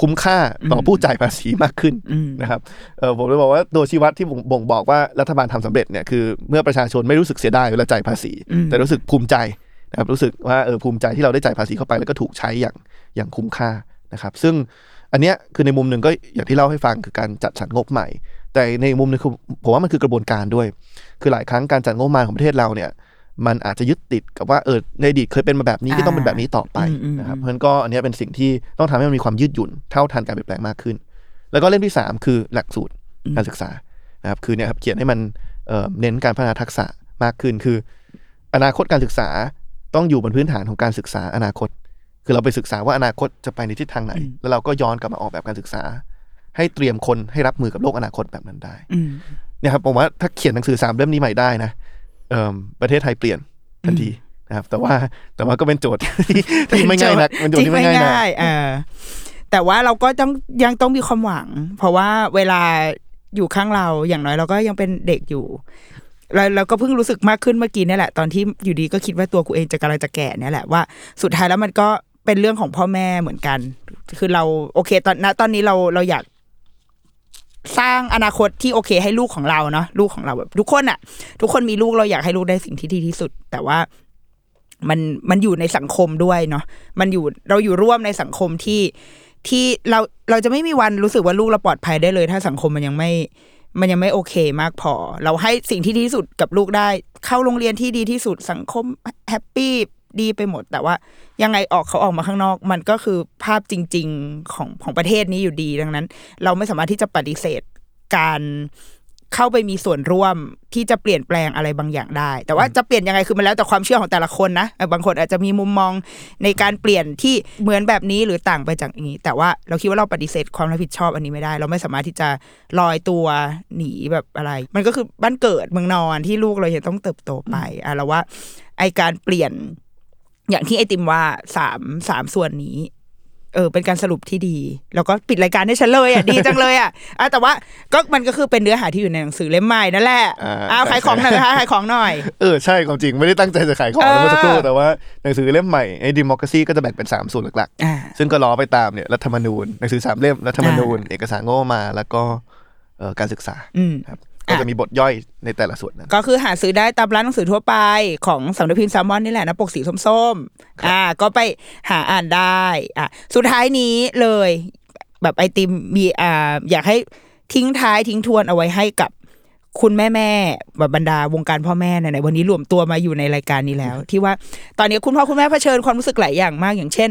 คุ้มค่าต่อผู้จ่ายภาษีมากขึ้นนะครับเออผมเลยบอกว่าตัวชี้วัดที่บ่งบอกว่ารัฐบาลทำสำเร็จเนี่ยคือเมื่อประชาชนไม่รู้สึกเสียดายเวลาจ่ายภาษีแต่รู้สึกภูมิใจนะครับรู้สึกว่าเออภูมิใจที่เราได้จ่ายภาษีเข้าไปแล้วก็ถูกใช้อย่างอย่างคุ้มค่านะครับซึ่งอันเนี้ยคือในมุมนึงก็อย่างที่เล่าให้ฟังคือการจัดสรรงบใหม่แต่ในมุมนึงคือผมว่ามันคือกระบวนการด้วยคือหลายครั้งการจัดงบประมาณของประเทศเราเนี่ยมันอาจจะยึดติดกับว่าเออในอดีตเคยเป็นมาแบบนี้ก็ต้องเป็นแบบนี้ต่อไปนะครับเพราะฉะนั้นก็อันนี้เป็นสิ่งที่ต้องทำให้มันมีความยืดหยุ่นเท่าทันการเปลี่ยนแปลงมากขึ้นแล้วก็เล่มที่สามคือหลักสูตรการศึกษานะครับคือเนี่ยครับเขียนให้มันเอ่อเน้นการพัฒนาทักษะมากขึ้นคืออนาคตการศึกษาต้องอยู่บนพื้นฐานของการศึกษาอนาคตคือเราไปศึกษาว่าอนาคตจะไปในทิศทางไหนแล้วเราก็ย้อนกลับมาออกแบบการศึกษาให้เตรียมคนให้รับมือกับโลกอนาคตแบบนั้นได้เนี่ยครับผมว่าถ้าเขียนหนังสือสามเล่มนี้ใหม่ได้นะประเทศไทยเปลี่ยนทันทีนะครับแต่ว่าแต่ว่าก็เป็นโจทย์ที่ไม่ง่ายนักเป็นโจทย์ที่ไม่ง่ายนะแต่ว่าเราก็ต้องยังต้องมีความหวังเพราะว่าเวลาอยู่ข้างเราอย่างน้อยเราก็ยังเป็นเด็กอยู่เราเราก็เพิ่งรู้สึกมากขึ้นเมื่อกี้นี่แหละตอนที่อยู่ดีก็คิดว่าตัวกูเองจะกำลังจะแก่เนี่ยแหละว่าสุดท้ายแล้วมันก็เป็นเรื่องของพ่อแม่เหมือนกันคือเราโอเคตอนนะตอนนี้เราเราอยากสร้างอนาคตที่โอเคให้ลูกของเราเนาะลูกของเราแบบทุกคนอะทุกคนมีลูกเราอยากให้ลูกได้สิ่งที่ดีที่สุดแต่ว่ามันมันอยู่ในสังคมด้วยเนาะมันอยู่เราอยู่ร่วมในสังคมที่ที่เราเราจะไม่มีวันรู้สึกว่าลูกเราปลอดภัยได้เลยถ้าสังคมมันยังไม่มันยังไม่โอเคมากพอเราให้สิ่งที่ดีที่สุดกับลูกได้เข้าโรงเรียนที่ดีที่สุดสังคมแฮปปี้ดีไปหมดแต่ว่ายังไงออกเขาออกมาข้างนอกมันก็คือภาพจริงๆของของประเทศนี้อยู่ดีดังนั้นเราไม่สามารถที่จะปฏิเสธการเข้าไปมีส่วนร่วมที่จะเปลี่ยนแปลงอะไรบางอย่างได้แต่ว่าจะเปลี่ยนยังไงคือมันแล้วแต่ความเชื่อของแต่ละคนนะบางคนอาจจะมีมุมมองในการเปลี่ยนที่เหมือนแบบนี้หรือต่างไปจากนี้แต่ว่าเราคิดว่าเราปฏิเสธความรับผิดชอบอันนี้ไม่ได้เราไม่สามารถที่จะลอยตัวหนีแบบอะไรมันก็คือบ้านเกิดเมืองนอนที่ลูกเราจะต้องเติบโตไปอ่ะเราว่าไอการเปลี่ยนอย่างที่ไอติมว่าสาม สามส่วนนี้เออเป็นการสรุปที่ดีแล้วก็ปิดรายการให้ฉันเลยอ่ะ ดีจังเลยอ่ะอ่ะแต่ว่าก็มันก็คือเป็นเนื้อหาที่อยู่ในหนังสือเล่มใหม่นั่นแหละอ้าวขายของหน่อยค่ะขายของหน่อยเออใช่ความจริงไม่ได้ตั้งใจจะขายของเมื่อสักครู่แต่ว่าหนังสือเล่มใหม่ไอ้ Democracy ก็จะแบ่งเป็นสามส่วนหลักๆซึ่งก็ล้อไปตามเนี่ยรัฐธรรมนูญหนังสือสามเล่มรัฐธรรมนูญเอกสารงบประมาณแล้วก็เอ่อการศึกษาครับก็จะมีบทย่อยในแต่ละส่วนนั้นก็คือหาซื้อได้ตามร้านหนังสือทั่วไปของสำนักพิมพ์แซลมอนนี่แหละนะปกสีส้มๆอ่าก็ไปหาอ่านได้อ่ะสุดท้ายนี้เลยแบบไอติมมีอ่าอยากให้ทิ้งท้ายทิ้งทวนเอาไว้ให้กับคุณแม่ๆแบบบรรดาวงการพ่อแม่ในวันนี้รวมตัวมาอยู่ในรายการนี้แล้วที่ว่าตอนนี้คุณพ่อคุณแม่เผชิญความรู้สึกหลายอย่างมากอย่างเช่น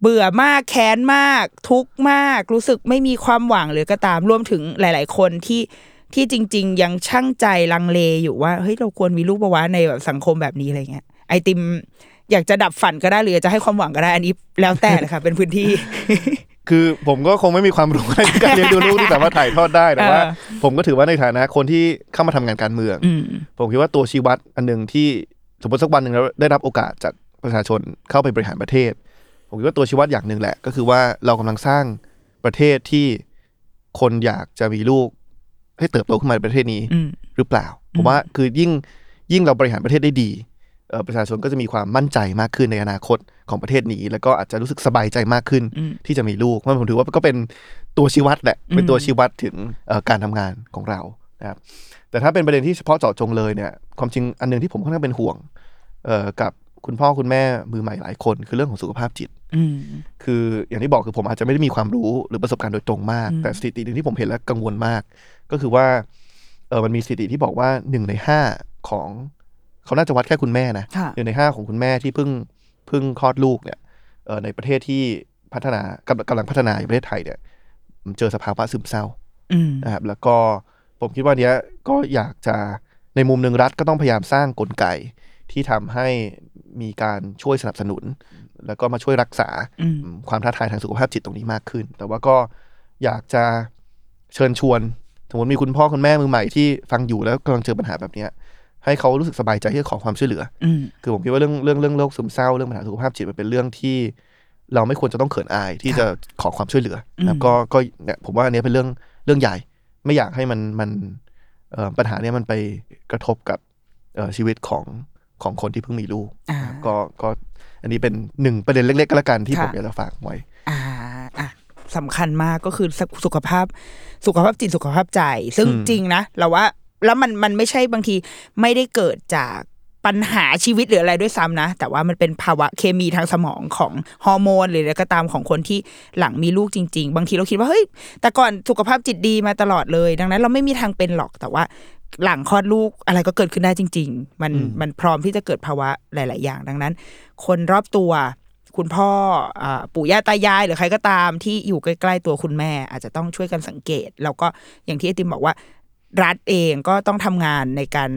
เบื่อมากแค้นมากทุกข์มากรู้สึกไม่มีความหวังหรือก็ตามรวมถึงหลายๆคนที่ที่จริงๆยังชั่งใจลังเลอยู่ว่าเฮ้ยเราควรมีลูกปะวะในแบบสังคมแบบนี้อะไรเงี้ยไอติมอยากจะดับฝันก็ได้หรือจะให้ความหวังก็ได้อันนี้แล้วแต่เลยค่ะเป็นพื้นที่ คือผมก็คงไม่มีความรู้ในการเลี้ยงดูลูกที่สามารถถ่ายทอดได้แต่ว่าผมก็ถือว่าในฐานะคนที่เข้ามาทำงานการเมืองผมคิดว่าตัวชี้วัดอันนึงที่สมมติสักวันนึงเราได้รับโอกาสจากประชาชนเข้าไปบริหารประเทศผมคิดว่าตัวชี้วัดอย่างนึงแหละก็คือว่าเรากำลังสร้างประเทศที่คนอยากจะมีลูกให้เติบโตขึ้นมาในประเทศนี้หรือเปล่าผมว่าคือยิ่งยิ่งเราบริหารประเทศได้ดีประชาชนก็จะมีความมั่นใจมากขึ้นในอนาคตของประเทศนี้แล้วก็อาจจะรู้สึกสบายใจมากขึ้นที่จะมีลูกเพราะผมถือว่าก็เป็นตัวชี้วัดแหละเป็นตัวชี้วัดถึงการทำงานของเรานะครับแต่ถ้าเป็นประเด็นที่เฉพาะเจาะจงเลยเนี่ยความจริงอันนึงที่ผมค่อนข้างเป็นห่วงกับคุณพ่อคุณแม่มือใหม่หลายคนคือเรื่องของสุขภาพจิตคืออย่างที่บอกคือผมอาจจะไม่ได้มีความรู้หรือประสบการณ์โดยตรงมากแต่สถิตินึงที่ผมเห็นแล้วกังวลมากก็คือว่ามันมีสถิติที่บอกว่าหนึ่งในห้าของเขาน่าจะวัดแค่คุณแม่นะหนึ่งในห้าของคุณแม่ที่เพิ่งเพิ่งคลอดลูกเนี่ยในประเทศที่พัฒนากำลังพัฒนาอย่างประเทศไทยเนี่ยเจอสภาวะซึมเศร้านะครับแล้วก็ผมคิดว่าเนี้ยก็อยากจะในมุมนึงรัฐก็ต้องพยายามสร้างกลไกที่ทำให้มีการช่วยสนับสนุนแล้วก็มาช่วยรักษาความท้าทายทางสุขภาพจิตตรงนี้มากขึ้นแต่ว่าก็อยากจะเชิญชวนสมมติมีคุณพ่อคุณแม่มือใหม่ที่ฟังอยู่แล้วกำลังเจอปัญหาแบบนี้ให้เขารู้สึกสบายใจที่จะขอความช่วยเหลือคือผมคิดว่าเรื่องเรื่องเรื่องโรคซึมเศร้าเรื่องปัญหาสุขภาพจิตมันเป็นเรื่องที่เราไม่ควรจะต้องเขินอายที่จะขอความช่วยเหลือแล้วก็ก็เนี่ยผมว่าอันนี้เป็นเรื่องเรื่องใหญ่ไม่อยากให้มันมันปัญหาเนี้ยมันไปกระทบกับชีวิตของของคนที่เพิ่งมีลูกก็ก็อันนี้เป็นหนึ่งประเด็นเล็กๆก็แล้วกันที่ผมอยากจะฝากไว้สำคัญมากก็คือสุขภาพสุขภาพจิตสุขภาพใจซึ่งจริงนะเราว่าแล้วมันมันไม่ใช่บางทีไม่ได้เกิดจากปัญหาชีวิตหรืออะไรด้วยซ้ำนะแต่ว่ามันเป็นภาวะเคมีทางสมองของฮอร์โมนหรืออะไรก็ตามของคนที่หลังมีลูกจริงๆบางทีเราคิดว่าเฮ้ยแต่ก่อนสุขภาพจิตดีมาตลอดเลยดังนั้นเราไม่มีทางเป็นหรอกแต่ว่าหลังคลอดลูกอะไรก็เกิดขึ้นได้จริงๆมันมันพร้อมที่จะเกิดภาวะหลายๆอย่างดังนั้นคนรอบตัวคุณพ่อปู่ย่าตายายหรือใครก็ตามที่อยู่ใกล้ๆตัวคุณแม่อาจจะต้องช่วยกันสังเกตแล้วก็อย่างที่ไอติมบอกว่ารัฐเองก็ต้องทำงานในการ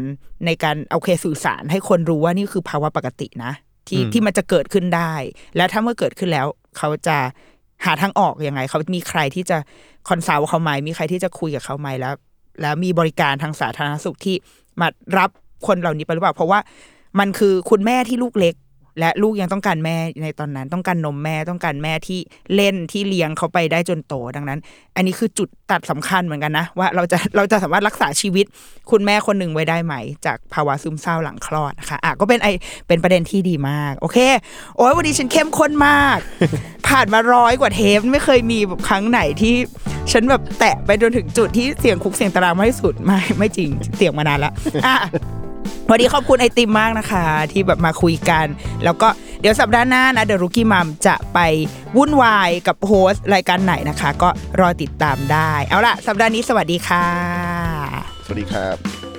ในการเอาเคสื่อสารให้คนรู้ว่านี่คือภาวะปกตินะที่ที่มันจะเกิดขึ้นได้และถ้าเมื่อเกิดขึ้นแล้วเขาจะหาทางออกยังไงเขามีใครที่จะคอนซัลท์เขาไหมมีใครที่จะคุยกับเขาไหมแล้วแล้วมีบริการทางสาธารณสุขที่มารับคนเหล่านี้ไปหรือเปล่าเพราะว่ามันคือคุณแม่ที่ลูกเล็กและลูกยังต้องการแม่ในตอนนั้นต้องการนมแม่ต้องการแม่ที่เล่นที่เลี้ยงเขาไปได้จนโตดังนั้นอันนี้คือจุดตัดสำคัญเหมือนกันนะว่าเราจะเราจะสามารถรักษาชีวิตคุณแม่คนหนึ่งไว้ได้ไหมจากภาวะซึมเศร้าหลังคลอดนะคะอ่ะก็เป็นไอเป็นประเด็นที่ดีมากโอเคโอ้ยวันนี้ฉันเข้มข้นมาก ผ่านมาร้อยกว่าเทปไม่เคยมีแบบครั้งไหนที่ฉันแบบแตะไปจนถึงจุดที่เสียงคุกเสียงตารางมากที่สุดไม่ไม่จริงเสียงมานานละอ่ะวันนี้ขอบคุณไอติมมากนะคะที่แบบมาคุยกันแล้วก็เดี๋ยวสัปดาห์หน้านะ The Rookie Mom จะไปวุ่นวายกับโฮสต์รายการไหนนะคะก็รอติดตามได้เอาล่ะสัปดาห์นี้สวัสดีค่ะสวัสดีครับ